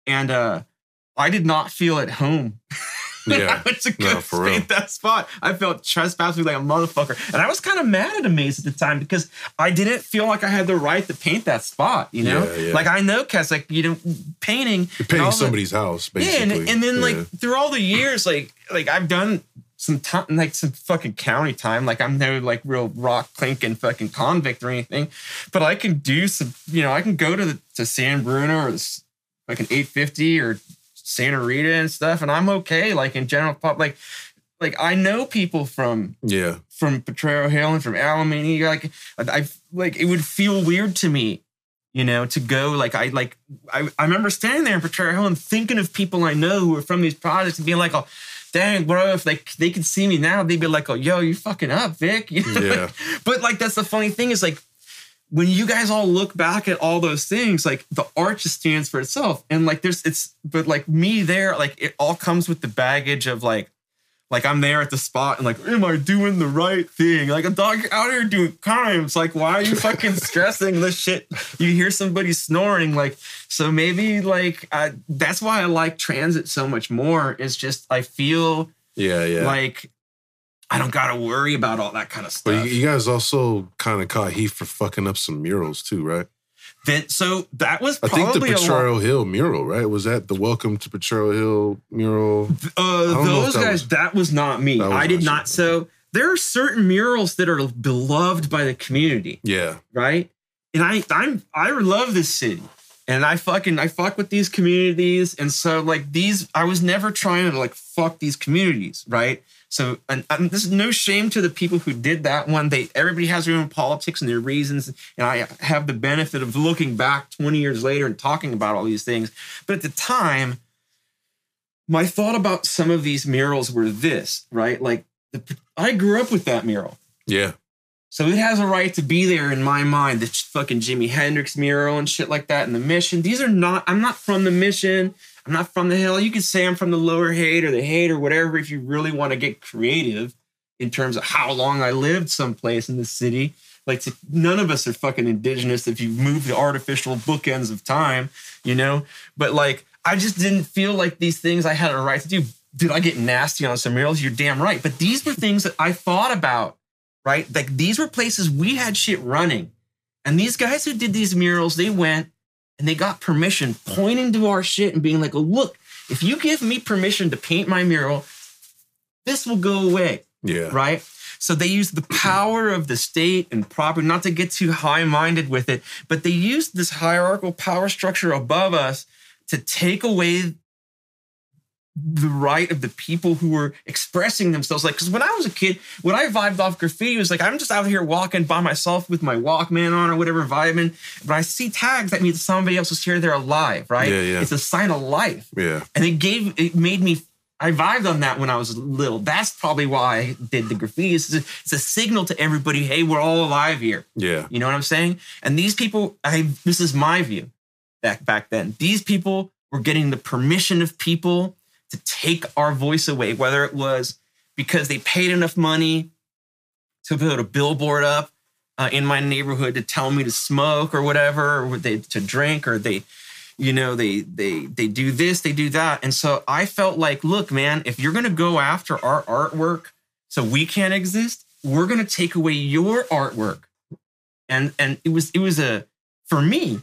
And uh, I did not feel at home. Yeah, I went to go no, paint that spot. I felt trespassed like a motherfucker. And I was kind of mad at Amaze at the time because I didn't feel like I had the right to paint that spot, you know? Yeah, yeah. Like I know, cats, like, you know, painting. You're painting somebody's the, house, basically. Yeah, and, and then yeah. like through all the years, like like I've done some time, like some fucking county time. Like I'm no like real rock clinking fucking convict or anything, but I can do some, you know, I can go to the, to San Bruno or like an eight fifty or Santa Rita and stuff. And I'm okay. Like in general pop, like, like I know people from, yeah, from Potrero Hill and from Alameda. Like I like, it would feel weird to me, you know, to go like, I, like, I, I remember standing there in Potrero Hill and thinking of people I know who are from these projects and being like, oh, dang, bro, if like they could see me now, they'd be like, oh, yo, you fucking up, Vic. You know? Yeah. But like, that's the funny thing is like, when you guys all look back at all those things, like the art just stands for itself. And like, there's, it's, but like me there, like it all comes with the baggage of like, like I'm there at the spot and like, am I doing the right thing? Like a dog out here doing crimes. Like, why are you fucking stressing this shit? You hear somebody snoring. Like, so maybe like, I, that's why I like transit so much more. It's just, I feel Yeah, yeah. Like, I don't got to worry about all that kind of stuff. But you guys also kind of caught heat for fucking up some murals too, right? That, so that was probably I think the Potrero lot- Hill mural, right? Was that the Welcome to Potrero Hill mural? Uh, those that guys, was, that was not me. Was I did not. So there are certain murals that are beloved by the community. Yeah. Right? And I I'm I love this city. And I fucking I fuck with these communities. And so like these, I was never trying to like fuck these communities, right? So and, and this is no shame to the people who did that one. They everybody has their own politics and their reasons. And I have the benefit of looking back twenty years later and talking about all these things. But at the time, my thought about some of these murals were this, right? Like the, I grew up with that mural. Yeah. So it has a right to be there in my mind. The fucking Jimi Hendrix mural and shit like that in the Mission. These are not, I'm not from the Mission. I'm not from the Hill. You could say I'm from the Lower Haight or the Haight or whatever if you really want to get creative in terms of how long I lived someplace in the city. Like, to, none of us are fucking indigenous if you move the artificial bookends of time, you know? But, like, I just didn't feel like these things I had a right to do. Did I get nasty on some murals? You're damn right. But these were things that I thought about, right? Like, these were places we had shit running. And these guys who did these murals, they went, and they got permission, pointing to our shit and being like, oh, look, if you give me permission to paint my mural, this will go away. Yeah. Right? So they used the power of the state and property, not to get too high-minded with it, but they used this hierarchical power structure above us to take away the right of the people who were expressing themselves. Like, because when I was a kid, when I vibed off graffiti, it was like, I'm just out here walking by myself with my Walkman on or whatever, vibing. But I see tags, that means somebody else was here, they're alive, right? Yeah, yeah. It's a sign of life. Yeah. And it gave, it made me, I vibed on that when I was little. That's probably why I did the graffiti. It's a, it's a signal to everybody, hey, we're all alive here. Yeah. You know what I'm saying? And these people, I, this is my view back, back then. These people were getting the permission of people to take our voice away, whether it was because they paid enough money to put a billboard up uh, in my neighborhood to tell me to smoke or whatever, or they, to drink, or they, you know, they they they do this, they do that. And so I felt like, look, man, if you're gonna go after our artwork so we can't exist, we're gonna take away your artwork. And and it was it was a for me,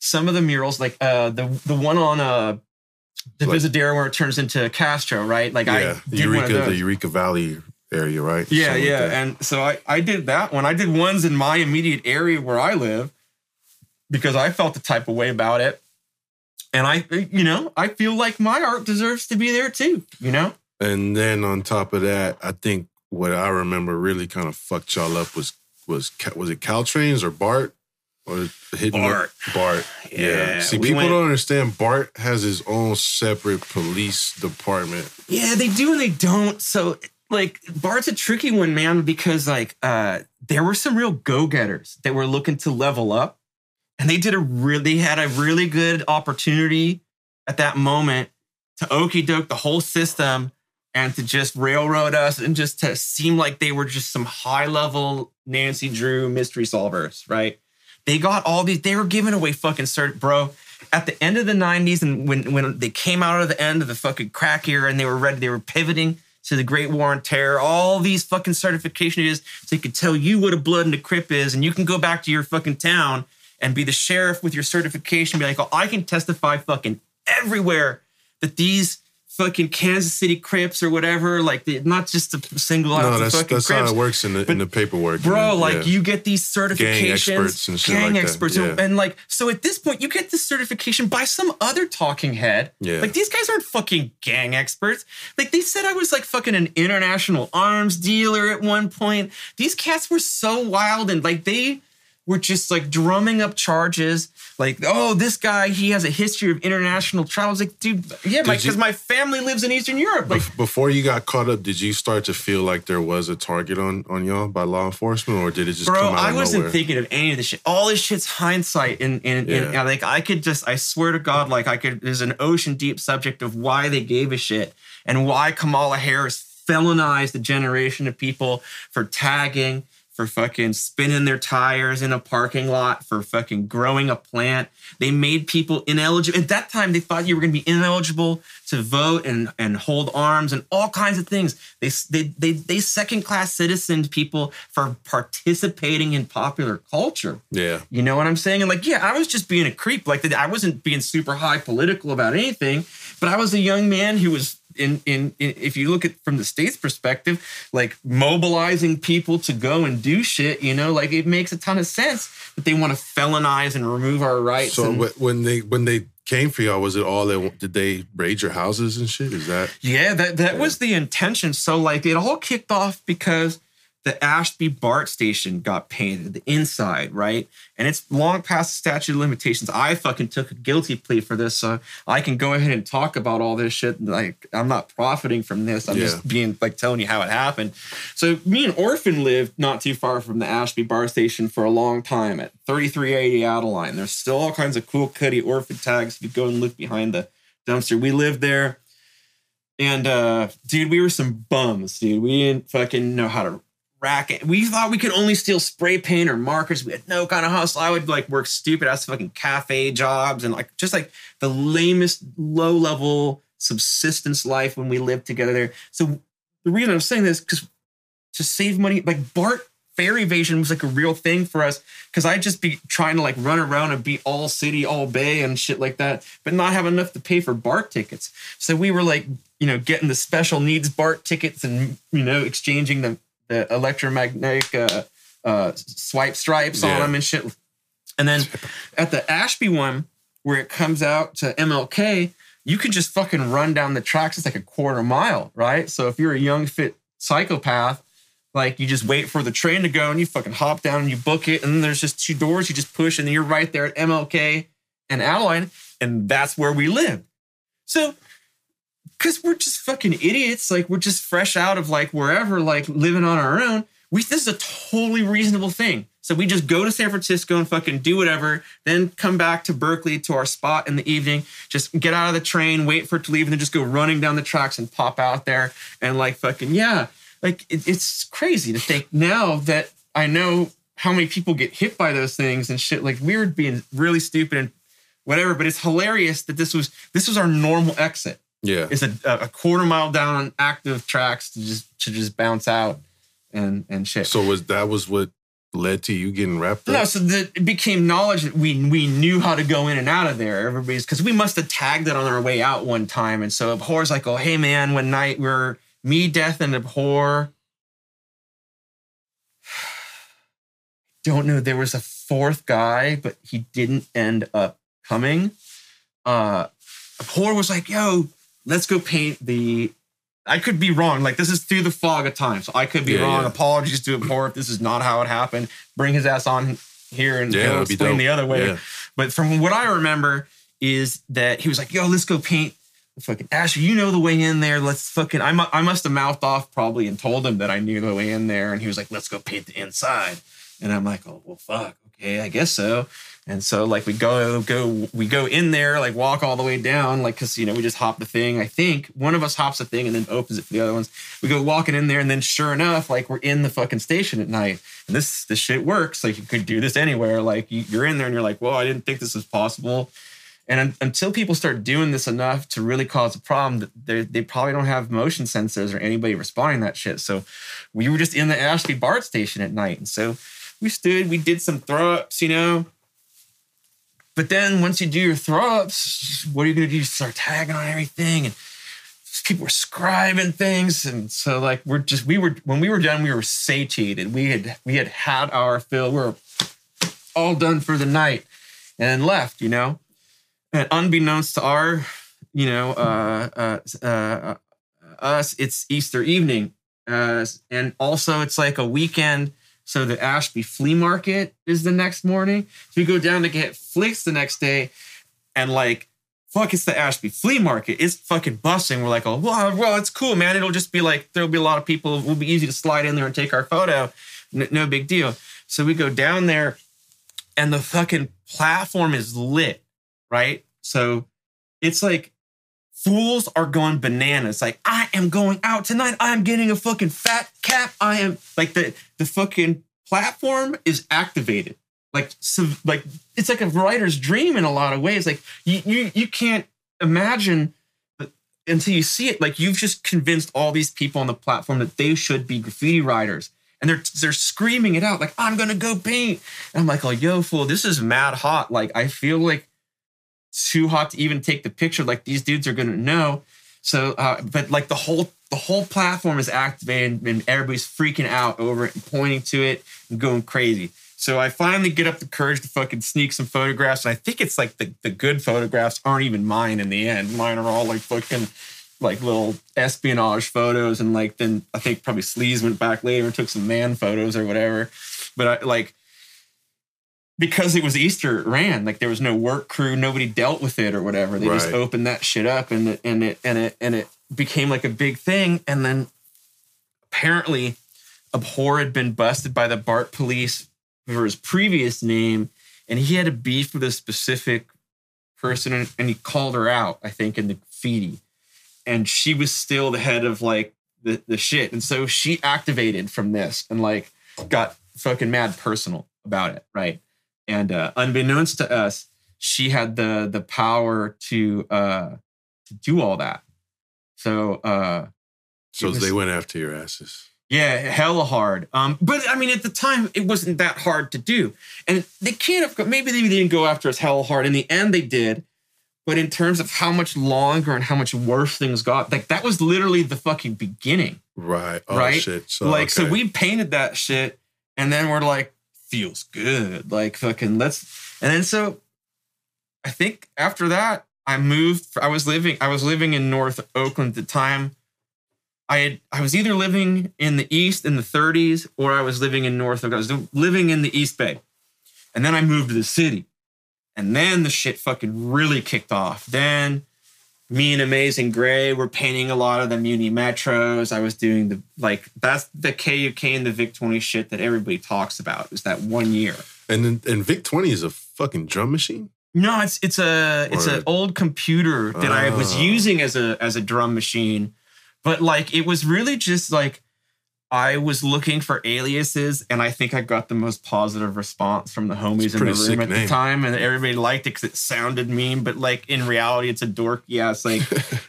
some of the murals, like uh, the the one on a. Uh, The like, Visadero where it turns into Castro, right? Like, yeah, I did Eureka, one of those. The Eureka Valley area, right? Yeah, Something yeah. Like and so I, I did that one. I did ones in my immediate area where I live because I felt the type of way about it. And I, you know, I feel like my art deserves to be there too, you know? And then on top of that, I think what I remember really kind of fucked y'all up was, was, was it Caltrains or BART? Or hitting BART. It. BART. Yeah. yeah. See, we people went, don't understand BART has his own separate police department. Yeah, they do and they don't. So, like, BART's a tricky one, man, because, like, uh, there were some real go-getters that were looking to level up. And they did a really, they had a really good opportunity at that moment to okey-doke the whole system and to just railroad us and just to seem like they were just some high-level Nancy Drew mystery solvers, right? They got all these, they were giving away fucking cert, bro. At the end of the nineties and when, when they came out of the end of the fucking crack era and they were ready, they were pivoting to the Great War on Terror, all these fucking certification is so they could tell you what a blood and a crip is and you can go back to your fucking town and be the sheriff with your certification and be like, oh, I can testify fucking everywhere that these fucking Kansas City Crips or whatever, like the, not just a single out no, the that's, fucking that's Crips. That's how it works in the, but, in the paperwork. Bro, and, like yeah. you get these certifications. Gang experts and shit Gang like experts. That. Yeah. And like, so at this point, you get this certification by some other talking head. Yeah. Like these guys aren't fucking gang experts. Like they said I was like fucking an international arms dealer at one point. These cats were so wild and like they... We're just like drumming up charges like, oh, this guy, he has a history of international travel. Like, dude, yeah, because my, my family lives in Eastern Europe. Like, before you got caught up, did you start to feel like there was a target on, on y'all by law enforcement or did it just bro, come out of nowhere? I wasn't thinking of any of this shit. All this shit's hindsight. And, and, yeah. and like, I could just, I swear to God, like I could, there's an ocean deep subject of why they gave a shit and why Kamala Harris felonized a generation of people for tagging, for fucking spinning their tires in a parking lot, for fucking growing a plant. They made people ineligible. At that time, they thought you were going to be ineligible to vote and, and hold arms and all kinds of things. They they they, they second-class citizened people for participating in popular culture. Yeah. You know what I'm saying? And like, yeah, I was just being a creep. Like, I wasn't being super high political about anything, but I was a young man who was, In, in in if you look at from the state's perspective, like mobilizing people to go and do shit, you know, like it makes a ton of sense that they want to felonize and remove our rights. So and, when they when they came for y'all, was it all they did? They raid your houses and shit? Is that yeah? That that yeah. was the intention. So like it all kicked off because the Ashby BART station got painted, the inside, right? And it's long past the statute of limitations. I fucking took a guilty plea for this, so I can go ahead and talk about all this shit. Like, I'm not profiting from this. I'm yeah. just being, like, telling you how it happened. So me and Orphan lived not too far from the Ashby BART station for a long time at thirty-three eighty Adeline. There's still all kinds of cool Cuddy Orphan tags if you go and look behind the dumpster. We lived there. And, uh, dude, we were some bums, dude. We didn't fucking know how to... racket. We thought we could only steal spray paint or markers. We had no kind of hustle. I would like work stupid ass fucking cafe jobs and like just like the lamest low level subsistence life when we lived together there. So the reason I'm saying this because to save money, like BART fare evasion was like a real thing for us because I'd just be trying to like run around and be all city, all bay and shit like that, but not have enough to pay for BART tickets. So we were like, you know, getting the special needs BART tickets and, you know, exchanging them. The electromagnetic uh, uh, swipe stripes yeah. on them and shit. And then at the Ashby one, where it comes out to M L K, you can just fucking run down the tracks. It's like a quarter mile, right? So if you're a young, fit psychopath, like you just wait for the train to go and you fucking hop down and you book it. And then there's just two doors you just push and then you're right there at M L K and Adeline. And that's where we live. So... because we're just fucking idiots. Like, we're just fresh out of, like, wherever, like, living on our own. We, this is a totally reasonable thing. So we just go to San Francisco and fucking do whatever, then come back to Berkeley to our spot in the evening, just get out of the train, wait for it to leave, and then just go running down the tracks and pop out there. And, like, fucking, yeah. Like, it, it's crazy to think now that I know how many people get hit by those things and shit. Like, we were being really stupid and whatever. But it's hilarious that this was this was our normal exit. Yeah, it's a, a quarter mile down on active tracks to just to just bounce out and and shit. So was that was what led to you getting wrapped up? No, so the, it became knowledge that we we knew how to go in and out of there. Everybody's because we must have tagged it on our way out one time, and so Abhor's like, "Oh, hey man, one night we're me, Death, and Abhor." Don't know. There was a fourth guy, but he didn't end up coming. Uh, Abhor was like, "Yo, let's go paint the..." I could be wrong. Like, this is through the fog of time, so I could be yeah, wrong. Yeah. Apologies to Abhor if this is not how it happened. Bring his ass on here and yeah, explain the other way. Yeah. But from what I remember is that he was like, "Yo, let's go paint the fucking Ash. You know the way in there. Let's fucking..." I, mu- I must have mouthed off probably and told him that I knew the way in there. And he was like, "Let's go paint the inside." And I'm like, "Oh, well, fuck. Okay, I guess so." And so, like, we go, go, we go in there, like, walk all the way down, like, because, you know, we just hop the thing. I think one of us hops a thing and then opens it for the other ones. We go walking in there, and then sure enough, like, we're in the fucking station at night. And this this shit works. Like, you could do this anywhere. Like, you're in there, and you're like, "Whoa, I didn't think this was possible." And until people start doing this enough to really cause a problem, they they probably don't have motion sensors or anybody responding to that shit. So we were just in the Ashby BART station at night. And so we stood, we did some throw-ups, you know. But then once you do your throw-ups, what are you going to do? You start tagging on everything, and people were scribing things. And so, like, we're just, we were, when we were done, we were satiated. We had, we had had our fill. We were all done for the night and left, you know. And unbeknownst to our, you know, uh, uh, uh, us, it's Easter evening. Uh, and also it's like a weekend. So the Ashby Flea Market is the next morning. So we go down to get flicks the next day, and like, fuck, it's the Ashby Flea Market. It's fucking busting. We're like, "Oh, well, well, it's cool, man. It'll just be like, there'll be a lot of people. It will be easy to slide in there and take our photo. No, no big deal." So we go down there, and the fucking platform is lit, right? So it's like, fools are going bananas. Like, "I am going out tonight. I'm getting a fucking fat cap. I am..." Like, the, the fucking platform is activated. Like, so, like it's like a writer's dream in a lot of ways. Like you, you, you can't imagine until you see it. Like you've just convinced all these people on the platform that they should be graffiti writers, and they're they're screaming it out. Like, I'm gonna go paint. And I'm like, oh, yo, fool, this is mad hot. Like, I feel like too hot to even take the picture. Like, these dudes are gonna know. So, uh, but like the whole the whole platform is activated, and everybody's freaking out over it and pointing to it and going crazy. So I finally get up the courage to fucking sneak some photographs. And I think it's like the, the good photographs aren't even mine in the end. Mine are all like fucking like little espionage photos. And like then I think probably Sleaze went back later and took some man photos or whatever. But I like, because it was Easter, it ran. Like there was no work crew. Nobody dealt with it or whatever. They right. just opened that shit up and it, and it, and it, and it became like a big thing. And then apparently Abhor had been busted by the BART police for his previous name, and he had a beef with a specific person, and, and he called her out, I think, in the graffiti. And she was still the head of like the, the shit. And so she activated from this and like got fucking mad personal about it, right? And uh, unbeknownst to us, she had the the power to uh, to do all that. So uh, so was, they went after your asses. Yeah, hella hard. Um, but I mean, at the time, it wasn't that hard to do. And they can't have, maybe they didn't go after us hella hard. In the end, they did. But in terms of how much longer and how much worse things got, like that was literally the fucking beginning. Right. Oh, right? Shit. So, like, okay. So we painted that shit and then we're like, feels good. Like, fucking let's. And then so I think after that, I moved. I was living, I was living in North Oakland at the time. I had, I was either living in the East in the thirties or I was living in North Oak. I was living in the East Bay. And then I moved to the city. And then the shit fucking really kicked off. Then me and Amaze and Gray were painting a lot of the Muni Metros. I was doing the, like, that's the K U K and the Vic twenty shit that everybody talks about is that one year. And and Vic twenty is a fucking drum machine? No, it's it's a or, it's an old computer that uh, I was using as a as a drum machine. But, like, it was really just, like, I was looking for aliases, and I think I got the most positive response from the homies in the room at name. the time, and everybody liked it because it sounded mean, but, like, in reality, it's a dorky ass, like,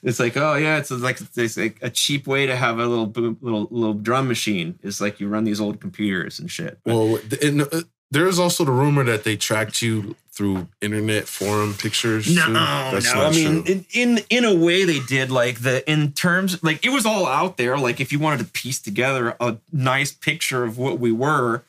it's like, oh, yeah, it's like, it's like a cheap way to have a little boom, little little drum machine. It's like you run these old computers and shit. But, well, and, uh, there is also the rumor that they tracked you through internet forum pictures. No, That's no. I mean, in, in in a way they did. Like the in terms, like it was all out there. Like if you wanted to piece together a nice picture of what we were,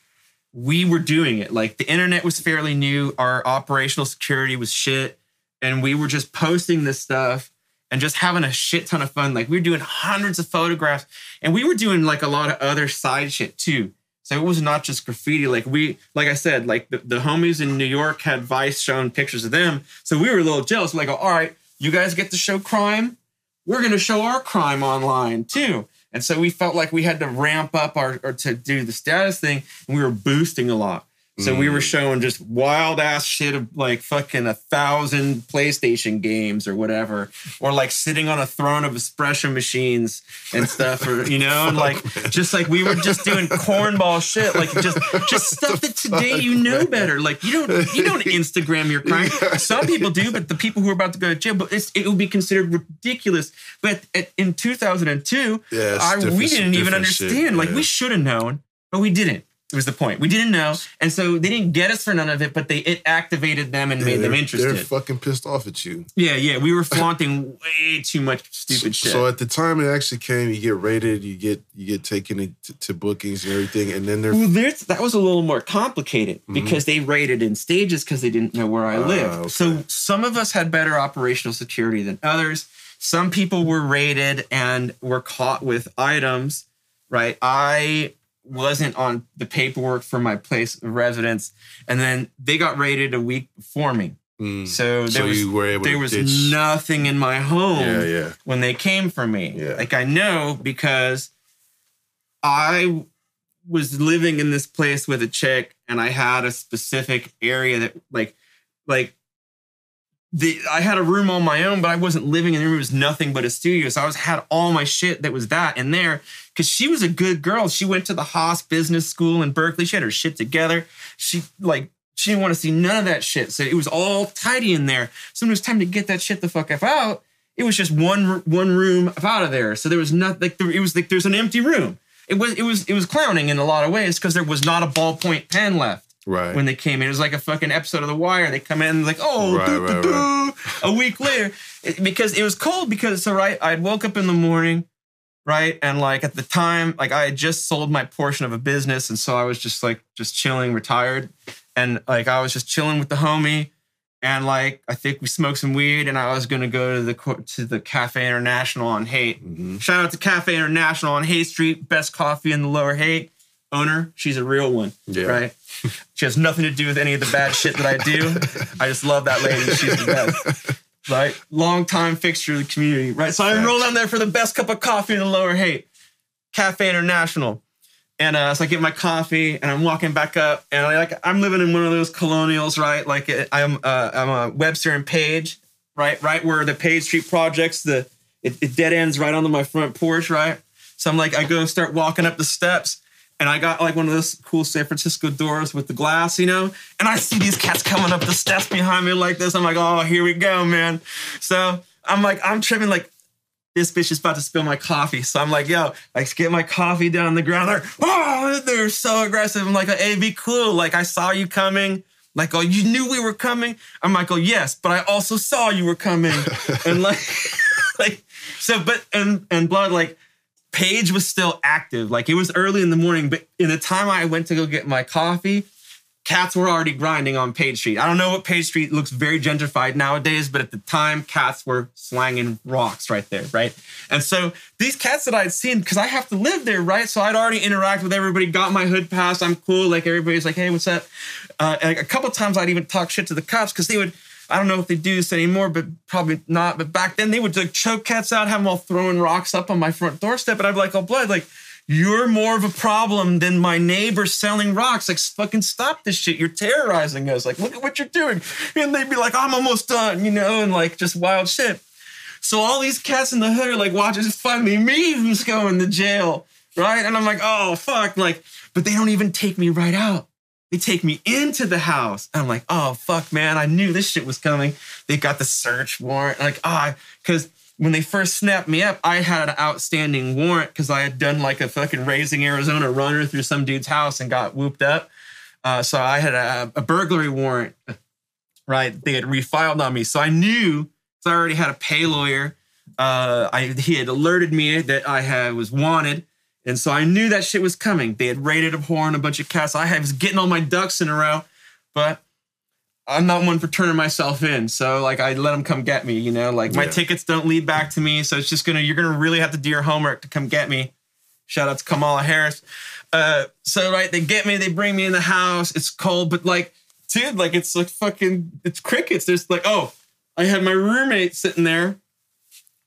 we were doing it. Like the internet was fairly new. Our operational security was shit, and we were just posting this stuff and just having a shit ton of fun. Like we were doing hundreds of photographs, and we were doing like a lot of other side shit too. So it was not just graffiti. Like we, like I said, like the, the homies in New York had Vice showing pictures of them. So we were a little jealous. We're like, all right, you guys get to show crime. We're going to show our crime online too. And so we felt like we had to ramp up our, or to do the status thing. And we were boosting a lot. So mm. we were showing just wild ass shit of like fucking a thousand PlayStation games or whatever, or like sitting on a throne of espresso machines and stuff, or you know, and like fuck, just like we were just doing cornball shit, like just just stuff that today fuck, you know man. better. Like you don't you don't Instagram your crime. Some people do, but the people who are about to go to jail, but it's, it would be considered ridiculous. But at, in two thousand two, yeah, I, we didn't even understand. Shit, like we should have known, but we didn't. It was the point. We didn't know. And so they didn't get us for none of it, but they it activated them and yeah, made them interested. They're fucking pissed off at you. Yeah, yeah. We were flaunting way too much stupid so, shit. So at the time it actually came, you get raided, you get you get taken to, to bookings and everything, and then they're... Well, that was a little more complicated mm-hmm. because they raided in stages because they didn't know where I ah, lived. Okay. So some of us had better operational security than others. Some people were raided and were caught with items, right? I... wasn't on the paperwork for my place of residence, and then they got raided a week before me. Mm. So there so was you were able there to was ditch. nothing in my home yeah, yeah. when they came for me. Yeah. Like I know because I was living in this place with a chick, and I had a specific area that like like the I had a room on my own, but I wasn't living in the room. It was nothing but a studio. So I was had all my shit that was that in there. Because she was a good girl. She went to the Haas Business School in Berkeley. She had her shit together. She, like, she didn't want to see none of that shit. So it was all tidy in there. So when it was time to get that shit the fuck up out, it was just one one room up out of there. So there was nothing, like, there, it was like there's an empty room. It was it was it was clowning in a lot of ways because there was not a ballpoint pen left. Right. When they came in, it was like a fucking episode of The Wire. They come in and like, oh, right, doo, right, doo, right. Doo, a week later, it, because it was cold. Because so right, I woke up in the morning, right, and like at the time, like I had just sold my portion of a business, and so I was just like just chilling, retired, and like I was just chilling with the homie, and like I think we smoked some weed, and I was gonna go to the to the Cafe International on Haight. Mm-hmm. Shout out to Cafe International on Haight Street, best coffee in the Lower Haight. Owner, she's a real one, yeah. Right? She has nothing to do with any of the bad shit that I do. I just love that lady. She's the best. Right? Long time fixture of the community, right? So I roll down there for the best cup of coffee in the Lower Haight, Cafe International. And uh, so I get my coffee and I'm walking back up and I, like, I'm living in one of those colonials, right? Like I'm uh, I'm a Webster and Page, right? Right where the Page Street projects, the it, it dead ends right onto my front porch, right? So I'm like, I go and start walking up the steps. And I got like one of those cool San Francisco doors with the glass, you know? And I see these cats coming up the steps behind me like this. I'm like, oh, here we go, man. So I'm like, I'm tripping like, this bitch is about to spill my coffee. So I'm like, yo, I get my coffee down on the ground. They're, oh, they're so aggressive. I'm like, hey, be cool. Like, I saw you coming. Like, oh, you knew we were coming? I'm like, oh, yes, but I also saw you were coming. And like, like, so, but, and, and blood, like, Page was still active. Like, it was early in the morning, but in the time I went to go get my coffee, cats were already grinding on Page Street. I don't know what Page Street looks very gentrified nowadays, but at the time, cats were slanging rocks right there, right? And so these cats that I'd seen, because I have to live there, right? So I'd already interact with everybody, got my hood pass, I'm cool. Like, everybody's like, hey, what's up? Uh, and a couple of times I'd even talk shit to the cops because they would... I don't know if they do this anymore, but probably not. But back then, they would like choke cats out, have them all throwing rocks up on my front doorstep. And I'd be like, oh, blood, like, you're more of a problem than my neighbor selling rocks. Like, fucking stop this shit. You're terrorizing us. Like, look at what you're doing. And they'd be like, I'm almost done, you know, and like just wild shit. So all these cats in the hood are like, watch, it's finally me who's going to jail, right? And I'm like, oh, fuck. Like, but they don't even take me right out. They take me into the house. And I'm like, oh, fuck, man. I knew this shit was coming. They got the search warrant. Like, ah, because when they first snapped me up, I had an outstanding warrant because I had done like a fucking Raising Arizona runner through some dude's house and got whooped up. Uh, so I had a, a burglary warrant, right? They had refiled on me. So I knew, because I already had a pay lawyer. Uh, I, he had alerted me that I had, was wanted. And so I knew that shit was coming. They had raided Abhor and a bunch of cats. I was getting all my ducks in a row, but I'm not one for turning myself in. So, like, I let them come get me, you know? Like, my yeah. tickets don't lead back to me, so it's just going to... You're going to really have to do your homework to come get me. Shout out to Kamala Harris. Uh, so, right, they get me. They bring me in the house. It's cold, but, like, dude, like, it's like fucking... It's crickets. There's, like, oh, I had my roommate sitting there.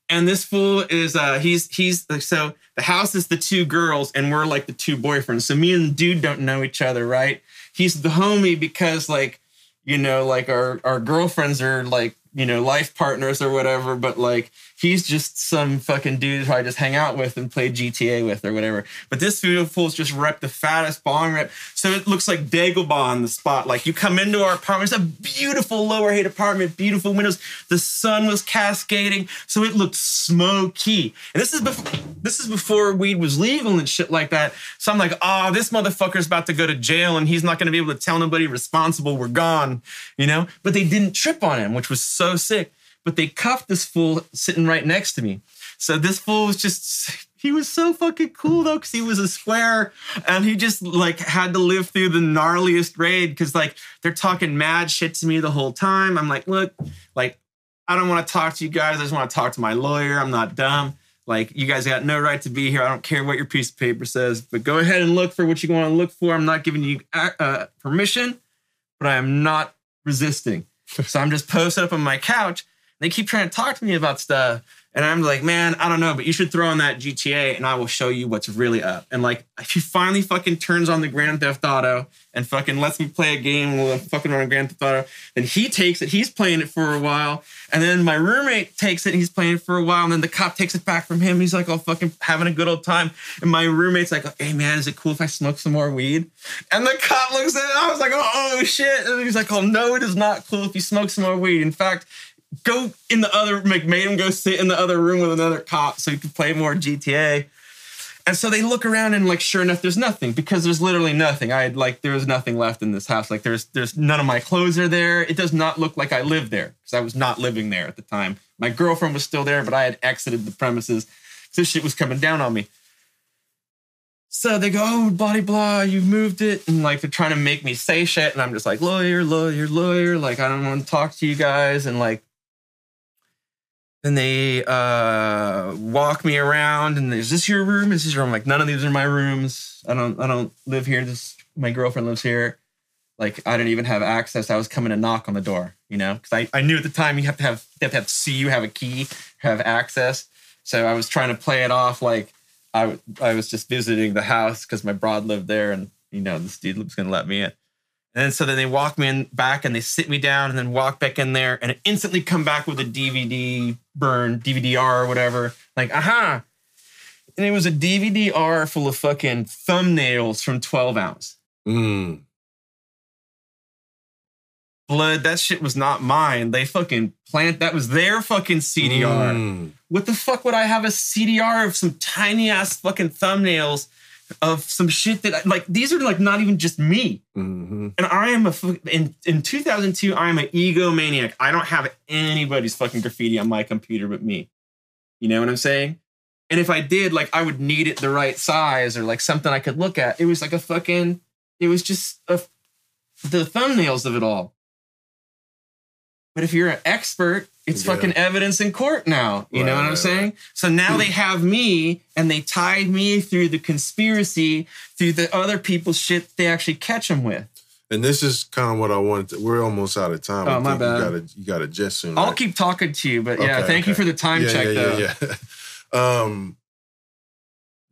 And this fool is, uh, he's, he's, so the house is the two girls and we're like the two boyfriends. So me and the dude don't know each other, right? He's the homie because like, you know, like our, our girlfriends are like, you know, life partners or whatever. But like, he's just some fucking dude who I just hang out with and play G T A with or whatever. But this fool's just repped the fattest bong rep. So it looks like Dagobah on the spot. Like you come into our apartment, it's a beautiful Lower Haight apartment, beautiful windows. The sun was cascading, so it looked smoky. And this is before this is before weed was legal and shit like that. So I'm like, oh, this motherfucker's about to go to jail and he's not gonna be able to tell nobody responsible, we're gone, you know? But they didn't trip on him, which was so sick. But they cuffed this fool sitting right next to me. So this fool was just, he was so fucking cool though, because he was a square and he just like had to live through the gnarliest raid because like they're talking mad shit to me the whole time. I'm like, look, like, I don't want to talk to you guys. I just want to talk to my lawyer. I'm not dumb. Like, you guys got no right to be here. I don't care what your piece of paper says, but go ahead and look for what you want to look for. I'm not giving you uh, permission, but I am not resisting. So I'm just posted up on my couch. They keep trying to talk to me about stuff. And I'm like, man, I don't know, but you should throw on that G T A and I will show you what's really up. And like, he finally fucking turns on the Grand Theft Auto and fucking lets me play a game while I'm fucking on Grand Theft Auto. And he takes it, he's playing it for a while. And then my roommate takes it and he's playing it for a while. And then the cop takes it back from him. He's like, oh, fucking having a good old time. And my roommate's like, hey man, is it cool if I smoke some more weed? And the cop looks at it and I was like, oh, oh shit. And he's like, oh no, it is not cool if you smoke some more weed. In fact, go in the other, made him go sit in the other room with another cop so he could play more G T A. And so they look around and like, sure enough, there's nothing because there's literally nothing. I had like, there was nothing left in this house. Like there's, there's none of my clothes are there. It does not look like I lived there because I was not living there at the time. My girlfriend was still there, but I had exited the premises. This shit was coming down on me. So they go, oh, blah, blah, you've moved it. And like, they're trying to make me say shit. And I'm just like, lawyer, lawyer, lawyer. Like, I don't want to talk to you guys. And like, then they uh, walk me around and is this your room? Is this your room? I'm like, none of these are my rooms. I don't I don't live here. This my girlfriend lives here. Like, I didn't even have access. I was coming to knock on the door, you know, because I, I knew at the time you have to have, you have to have see you have a key, have access. So I was trying to play it off like I, I was just visiting the house because my broad lived there and, you know, this dude was going to let me in. And then, so then they walk me in back and they sit me down and then walk back in there and instantly come back with a D V D burn, D V D R or whatever. Like, aha. And it was a D V D R full of fucking thumbnails from twelve ounce. Mm. Blood, that shit was not mine. They fucking plant, that was their fucking C D R. Mm. What the fuck would I have a C D R of some tiny ass fucking thumbnails of some shit that, I, like, these are, like, not even just me. Mm-hmm. And I am a, in, in two thousand two, I am an egomaniac. I don't have anybody's fucking graffiti on my computer but me. You know what I'm saying? And if I did, like, I would need it the right size or, like, something I could look at. It was, like, a fucking, it was just a, the thumbnails of it all. But if you're an expert, it's yeah. fucking evidence in court now. You right, know what I'm right, saying? Right. So now they have me and they tied me through the conspiracy, through the other people's shit they actually catch them with. And this is kind of what I wanted to, we're almost out of time. Oh, I my think bad. You gotta, you gotta jet soon. I'll right? keep talking to you, but okay, yeah, thank okay. you for the time yeah, check yeah, though. Yeah, yeah. um,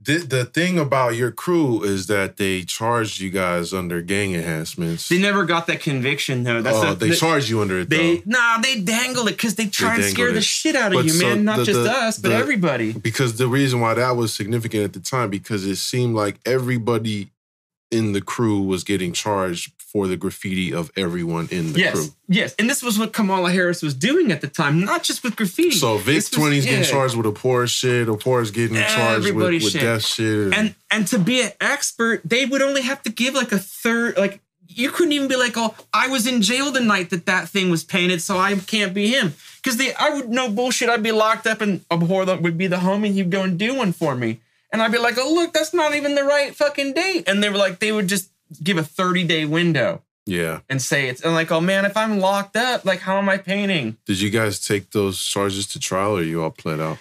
the, the thing about your crew is that they charged you guys under gang enhancements. They never got that conviction, though. That's oh, a, they, they charged you under it, they, though. Nah, they dangled it because they tried to scare it. the shit out of but you, so man. Not the, just the, us, but the, everybody. Because the reason why that was significant at the time, because it seemed like everybody in the crew was getting charged for the graffiti of everyone in the yes, crew. Yes, yes. And this was what Kamala Harris was doing at the time, not just with graffiti. So Vic twenty is yeah. getting charged with Abhor shit, Abhor's getting Everybody charged with, with death shit. And and to be an expert, they would only have to give like a third, like you couldn't even be like, oh, I was in jail the night that that thing was painted, so I can't be him. Because they, I would, no bullshit, I'd be locked up and Abhor would be the homie, he'd go and do one for me. And I'd be like, oh, look, that's not even the right fucking date. And they were like, they would just give a thirty-day window. Yeah. And say it's, and like, oh, man, if I'm locked up, like, how am I painting? Did you guys take those charges to trial or you all pled out?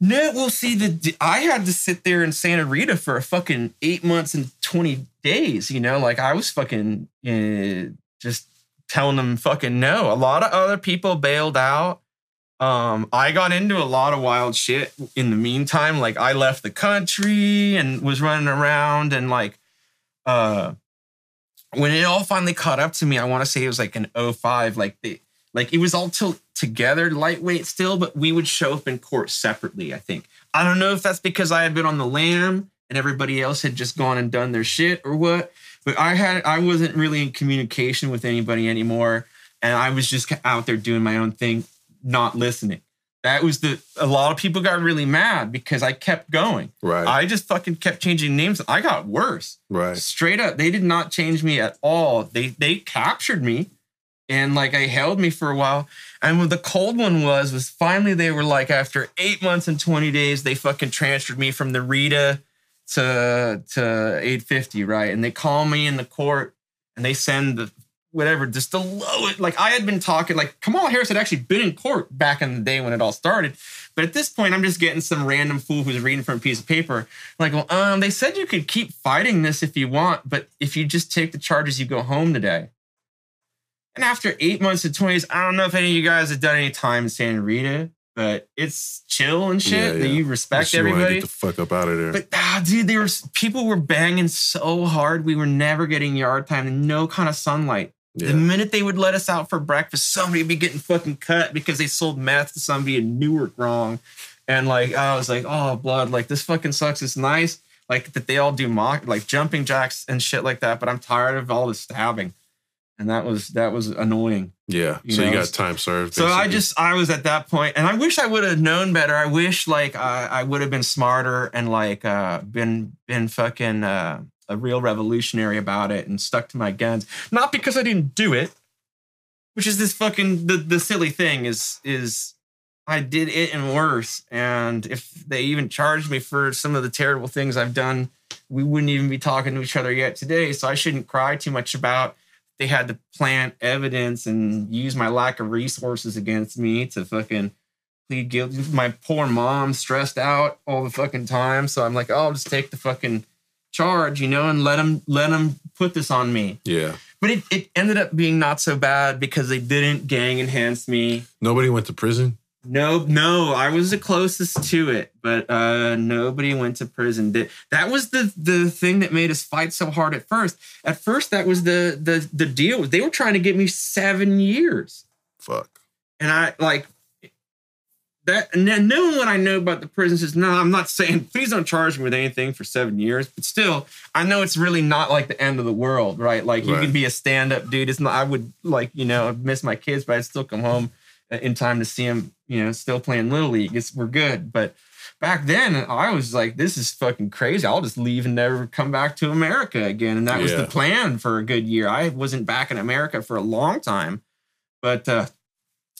No, well, see, the I had to sit there in Santa Rita for a fucking eight months and twenty days, you know? Like, I was fucking uh, just telling them fucking no. A lot of other people bailed out. Um, I got into a lot of wild shit in the meantime. Like, I left the country and was running around and, like, uh, when it all finally caught up to me, I want to say it was, like, an oh five. Like, the, like it was all t- together, lightweight still, but we would show up in court separately, I think. I don't know if that's because I had been on the lam and everybody else had just gone and done their shit or what, but I had I wasn't really in communication with anybody anymore, and I was just out there doing my own thing. Not listening. That was the, a lot of people got really mad because I kept going. Right. I just fucking kept changing names. I got worse. Right. Straight up. They did not change me at all. They they captured me and like I held me for a while. And what the cold one was, was finally they were like, after eight months and twenty days, they fucking transferred me from the Rita to, to eight fifty, right? And they call me in the court and they send the whatever, just the lowest, like I had been talking, like Kamala Harris had actually been in court back in the day when it all started. But at this point, I'm just getting some random fool who's reading from a piece of paper. Like, well, um, they said you could keep fighting this if you want, but if you just take the charges, you go home today. And after eight months and twenty days, I don't know if any of you guys have done any time in Santa Rita, But it's chill and shit. Yeah, yeah. You respect everybody. Get the fuck up out of there. But ah, dude, they were people were banging so hard. We were never getting yard time and no kind of sunlight. Yeah. The minute they would let us out for breakfast, somebody would be getting fucking cut because they sold meth to somebody in Newark wrong. And like I was like, oh blood, like this fucking sucks. It's nice like that they all do mock like jumping jacks and shit like that. But I'm tired of all the stabbing. And that was that was annoying. Yeah. You so know? You got time served. Basically. So I just I was at that point, and I wish I would have known better. I wish like I, I would have been smarter and like uh, been been fucking uh, a real revolutionary about it and stuck to my guns. Not because I didn't do it, which is this fucking the, the silly thing is is I did it and worse. And if they even charged me for some of the terrible things I've done, we wouldn't even be talking to each other yet today. So I shouldn't cry too much about. They had to plant evidence and use my lack of resources against me to fucking plead guilty. My poor mom stressed out all the fucking time. So I'm like, oh, I'll just take the fucking charge, you know, and let them, let them put this on me. Yeah. But it, it ended up being not so bad because they didn't gang enhance me. Nobody went to prison? No, no, I was the closest to it, but uh, nobody went to prison. That was the the thing that made us fight so hard at first. At first, that was the the the deal. They were trying to get me seven years. Fuck. And I like that. And then knowing what I know about the prison says, no, I'm not saying please don't charge me with anything for seven years. But still, I know it's really not like the end of the world, right? Like right. You can be a stand up dude. It's not. I would like you know miss my kids, but I'd still come home in time to see him, you know, still playing Little League. It's, we're good. But back then, I was like, this is fucking crazy. I'll just leave and never come back to America again. And that yeah. was the plan for a good year. I wasn't back in America for a long time. But, uh,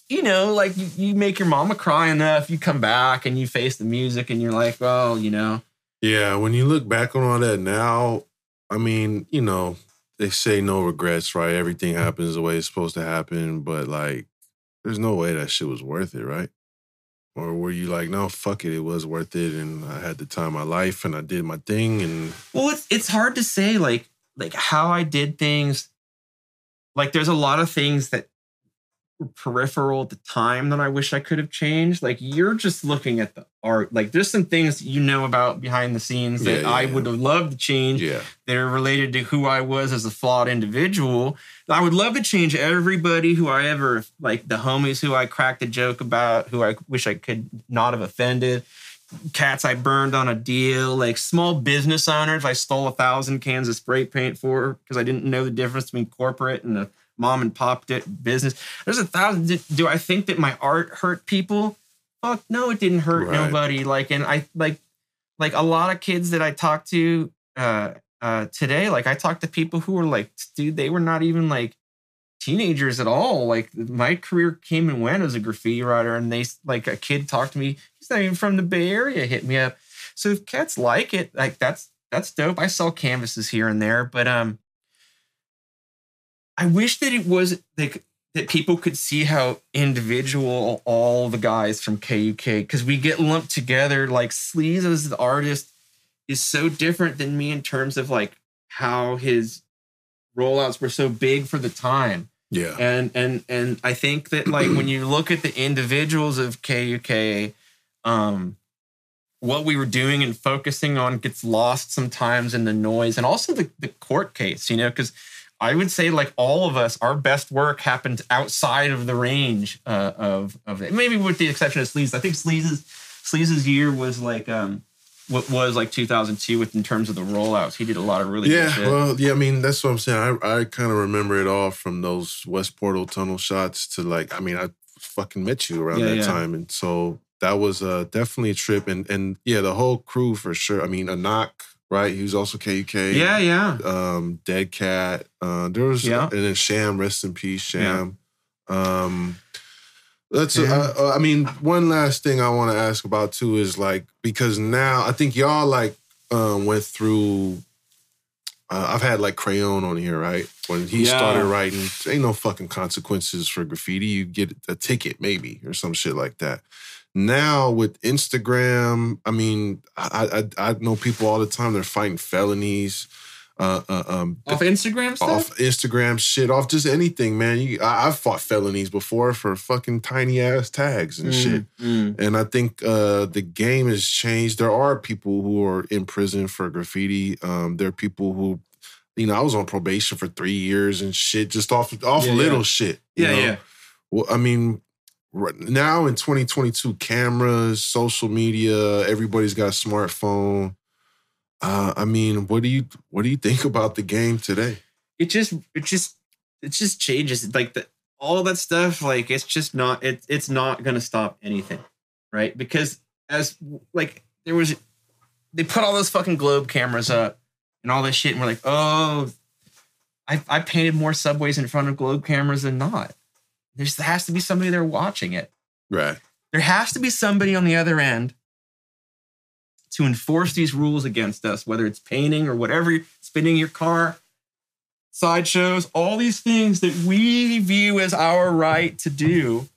you know, like you, you make your mama cry enough, you come back and you face the music and you're like, well, you know. Yeah, when you look back on all that now, I mean, you know, they say no regrets, right? Everything happens the way it's supposed to happen. But like, there's no way that shit was worth it, right? Or were you like, no, fuck it, it was worth it, and I had the time of my life, and I did my thing, and... Well, it's it's hard to say, like, like how I did things. Like, there's a lot of things that were peripheral at the time that I wish I could have changed. Like, you're just looking at the art. Like, there's some things you know about behind the scenes that yeah, yeah, I would have loved to change yeah. that are related to who I was as a flawed individual. I would love to change everybody who I ever, like the homies who I cracked a joke about, who I wish I could not have offended, cats I burned on a deal, like small business owners I stole a thousand cans of spray paint for because I didn't know the difference between corporate and a mom and pop business. There's a thousand. Do I think that my art hurt people? Fuck no, it didn't hurt right. nobody. Like, and I like, like a lot of kids that I talked to, uh, Uh, today, like I talked to people who were like, dude, they were not even like teenagers at all. Like my career came and went as a graffiti writer, and they like a kid talked to me. He's not even from the Bay Area. Hit me up. So if cats like it, like that's that's dope. I sell canvases here and there, but um, I wish that it was like that people could see how individual all the guys from K U K because we get lumped together. Like Sleaze as the artist is so different than me in terms of like how his rollouts were so big for the time. Yeah. And and and I think that like when you look at the individuals of K U K, um, what we were doing and focusing on gets lost sometimes in the noise and also the, the court case, you know, because I would say like all of us, our best work happened outside of the range uh, of, of it. Maybe with the exception of Sleaze. I think Sleaze's, Sleaze's year was like... um. What was like two thousand two with in terms of the rollouts. He did a lot of really yeah, good shit. Yeah, well, yeah, I mean, that's what I'm saying. I, I kind of remember it all from those West Portal Tunnel shots to like, I mean, I fucking met you around yeah, that yeah. time. And so that was uh, definitely a trip. And, and yeah, the whole crew for sure. I mean, Anak, right? He was also K U K. Yeah, yeah. Um, Dead Cat. Uh, there was, yeah. And then Sham, rest in peace, Sham. Yeah. Um, That's. Yeah. A, I, I mean, one last thing I want to ask about too is like because now I think y'all like um, went through. Uh, I've had like Crayon on here, right? When he yeah. started writing, ain't no fucking consequences for graffiti. You get a ticket maybe or some shit like that. Now with Instagram, I mean, I I, I know people all the time. They're fighting felonies. Uh, uh, um, off Instagram stuff? Off Instagram shit, off just anything, man. You, I, I've fought felonies before for fucking tiny ass tags and mm, shit. Mm. And I think uh, the game has changed. There are people who are in prison for graffiti. Um, there are people who, you know, I was on probation for three years and shit, just off off yeah, little yeah. shit. You yeah, know? yeah. Well, I mean, right now in twenty twenty-two, cameras, social media, everybody's got a smartphone. Uh, I mean, what do you what do you think about the game today? It just it just it just changes like the, all that stuff. Like it's just not it it's not gonna stop anything, right? Because as like there was, they put all those fucking globe cameras up and all this shit, and we're like, oh, I I painted more subways in front of globe cameras than not. There's, there has to be somebody there watching it, right? There has to be somebody on the other end to enforce these rules against us, whether it's painting or whatever, spinning your car, sideshows, all these things that we view as our right to do.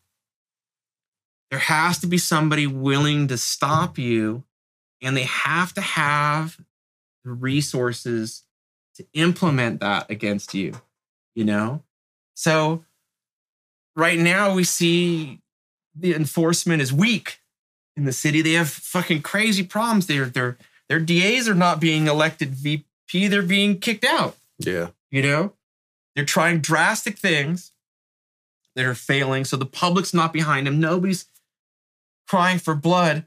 There has to be somebody willing to stop you, and they have to have the resources to implement that against you, you know? So right now we see the enforcement is weak. In the city, they have fucking crazy problems. Their their their D As are not being elected V P. They're being kicked out. Yeah, you know, they're trying drastic things that are failing. So the public's not behind them. Nobody's crying for blood.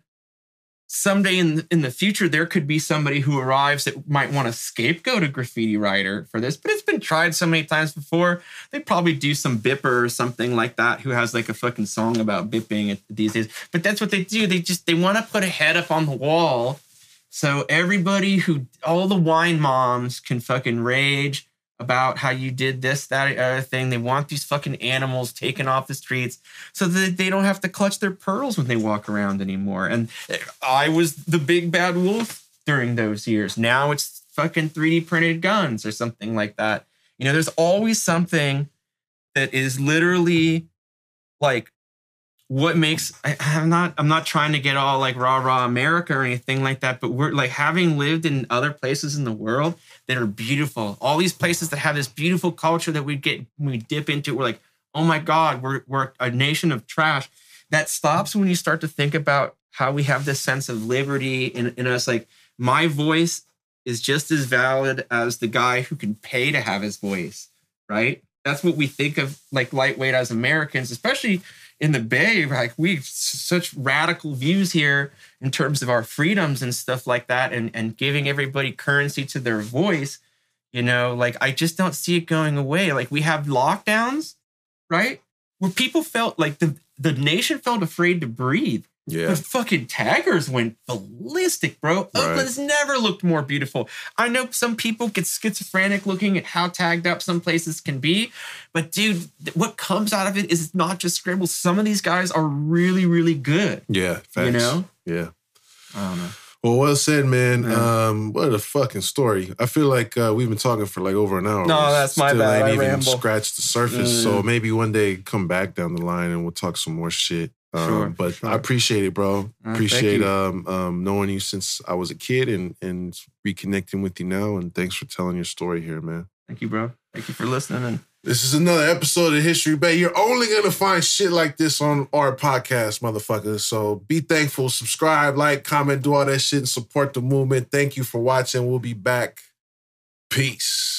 Someday in in the future, there could be somebody who arrives that might want to scapegoat a graffiti writer for this. But it's been tried so many times before. They probably do some bipper or something like that who has like a fucking song about bipping these days. But that's what they do. They just, they want to put a head up on the wall so everybody who, all the wine moms can fucking rage about how you did this, that, or other thing. They want these fucking animals taken off the streets so that they don't have to clutch their pearls when they walk around anymore. And I was the big bad wolf during those years. Now it's fucking three D printed guns or something like that. You know, there's always something that is literally like what makes, I, I'm not, I'm not trying to get all like rah, rah America or anything like that, but we're like having lived in other places in the world that are beautiful. All these places that have this beautiful culture that we get, when we dip into it, we're like, oh my God, we're, we're a nation of trash. That stops when you start to think about how we have this sense of liberty in, in us. Like my voice is just as valid as the guy who can pay to have his voice, right? That's what we think of like lightweight as Americans, especially in the Bay. Like we have such radical views here in terms of our freedoms and stuff like that, and, and giving everybody currency to their voice, you know, like I just don't see it going away. Like we have lockdowns, right? Where people felt like the, the nation felt afraid to breathe. Yeah. The fucking taggers went ballistic, bro. Right. Oakland's never looked more beautiful. I know some people get schizophrenic looking at how tagged up some places can be, but dude, what comes out of it is not just scribbles. Some of these guys are really, really good. Yeah, facts. You know? Yeah. I don't know. Well, well said, man. Yeah. Um, what a fucking story. I feel like uh, we've been talking for like over an hour. No, that's Still my bad. Ain't I even scratched the surface. Mm. So maybe one day come back down the line and we'll talk some more shit. Um, sure, but sure. I appreciate it, bro. Uh, appreciate um, um, knowing you since I was a kid and, and reconnecting with you now. And thanks for telling your story here, man. Thank you, bro. Thank you for listening. And this is another episode of History Bay. You're only going to find shit like this on our podcast, motherfuckers. So be thankful. Subscribe, like, comment, do all that shit and support the movement. Thank you for watching. We'll be back. Peace.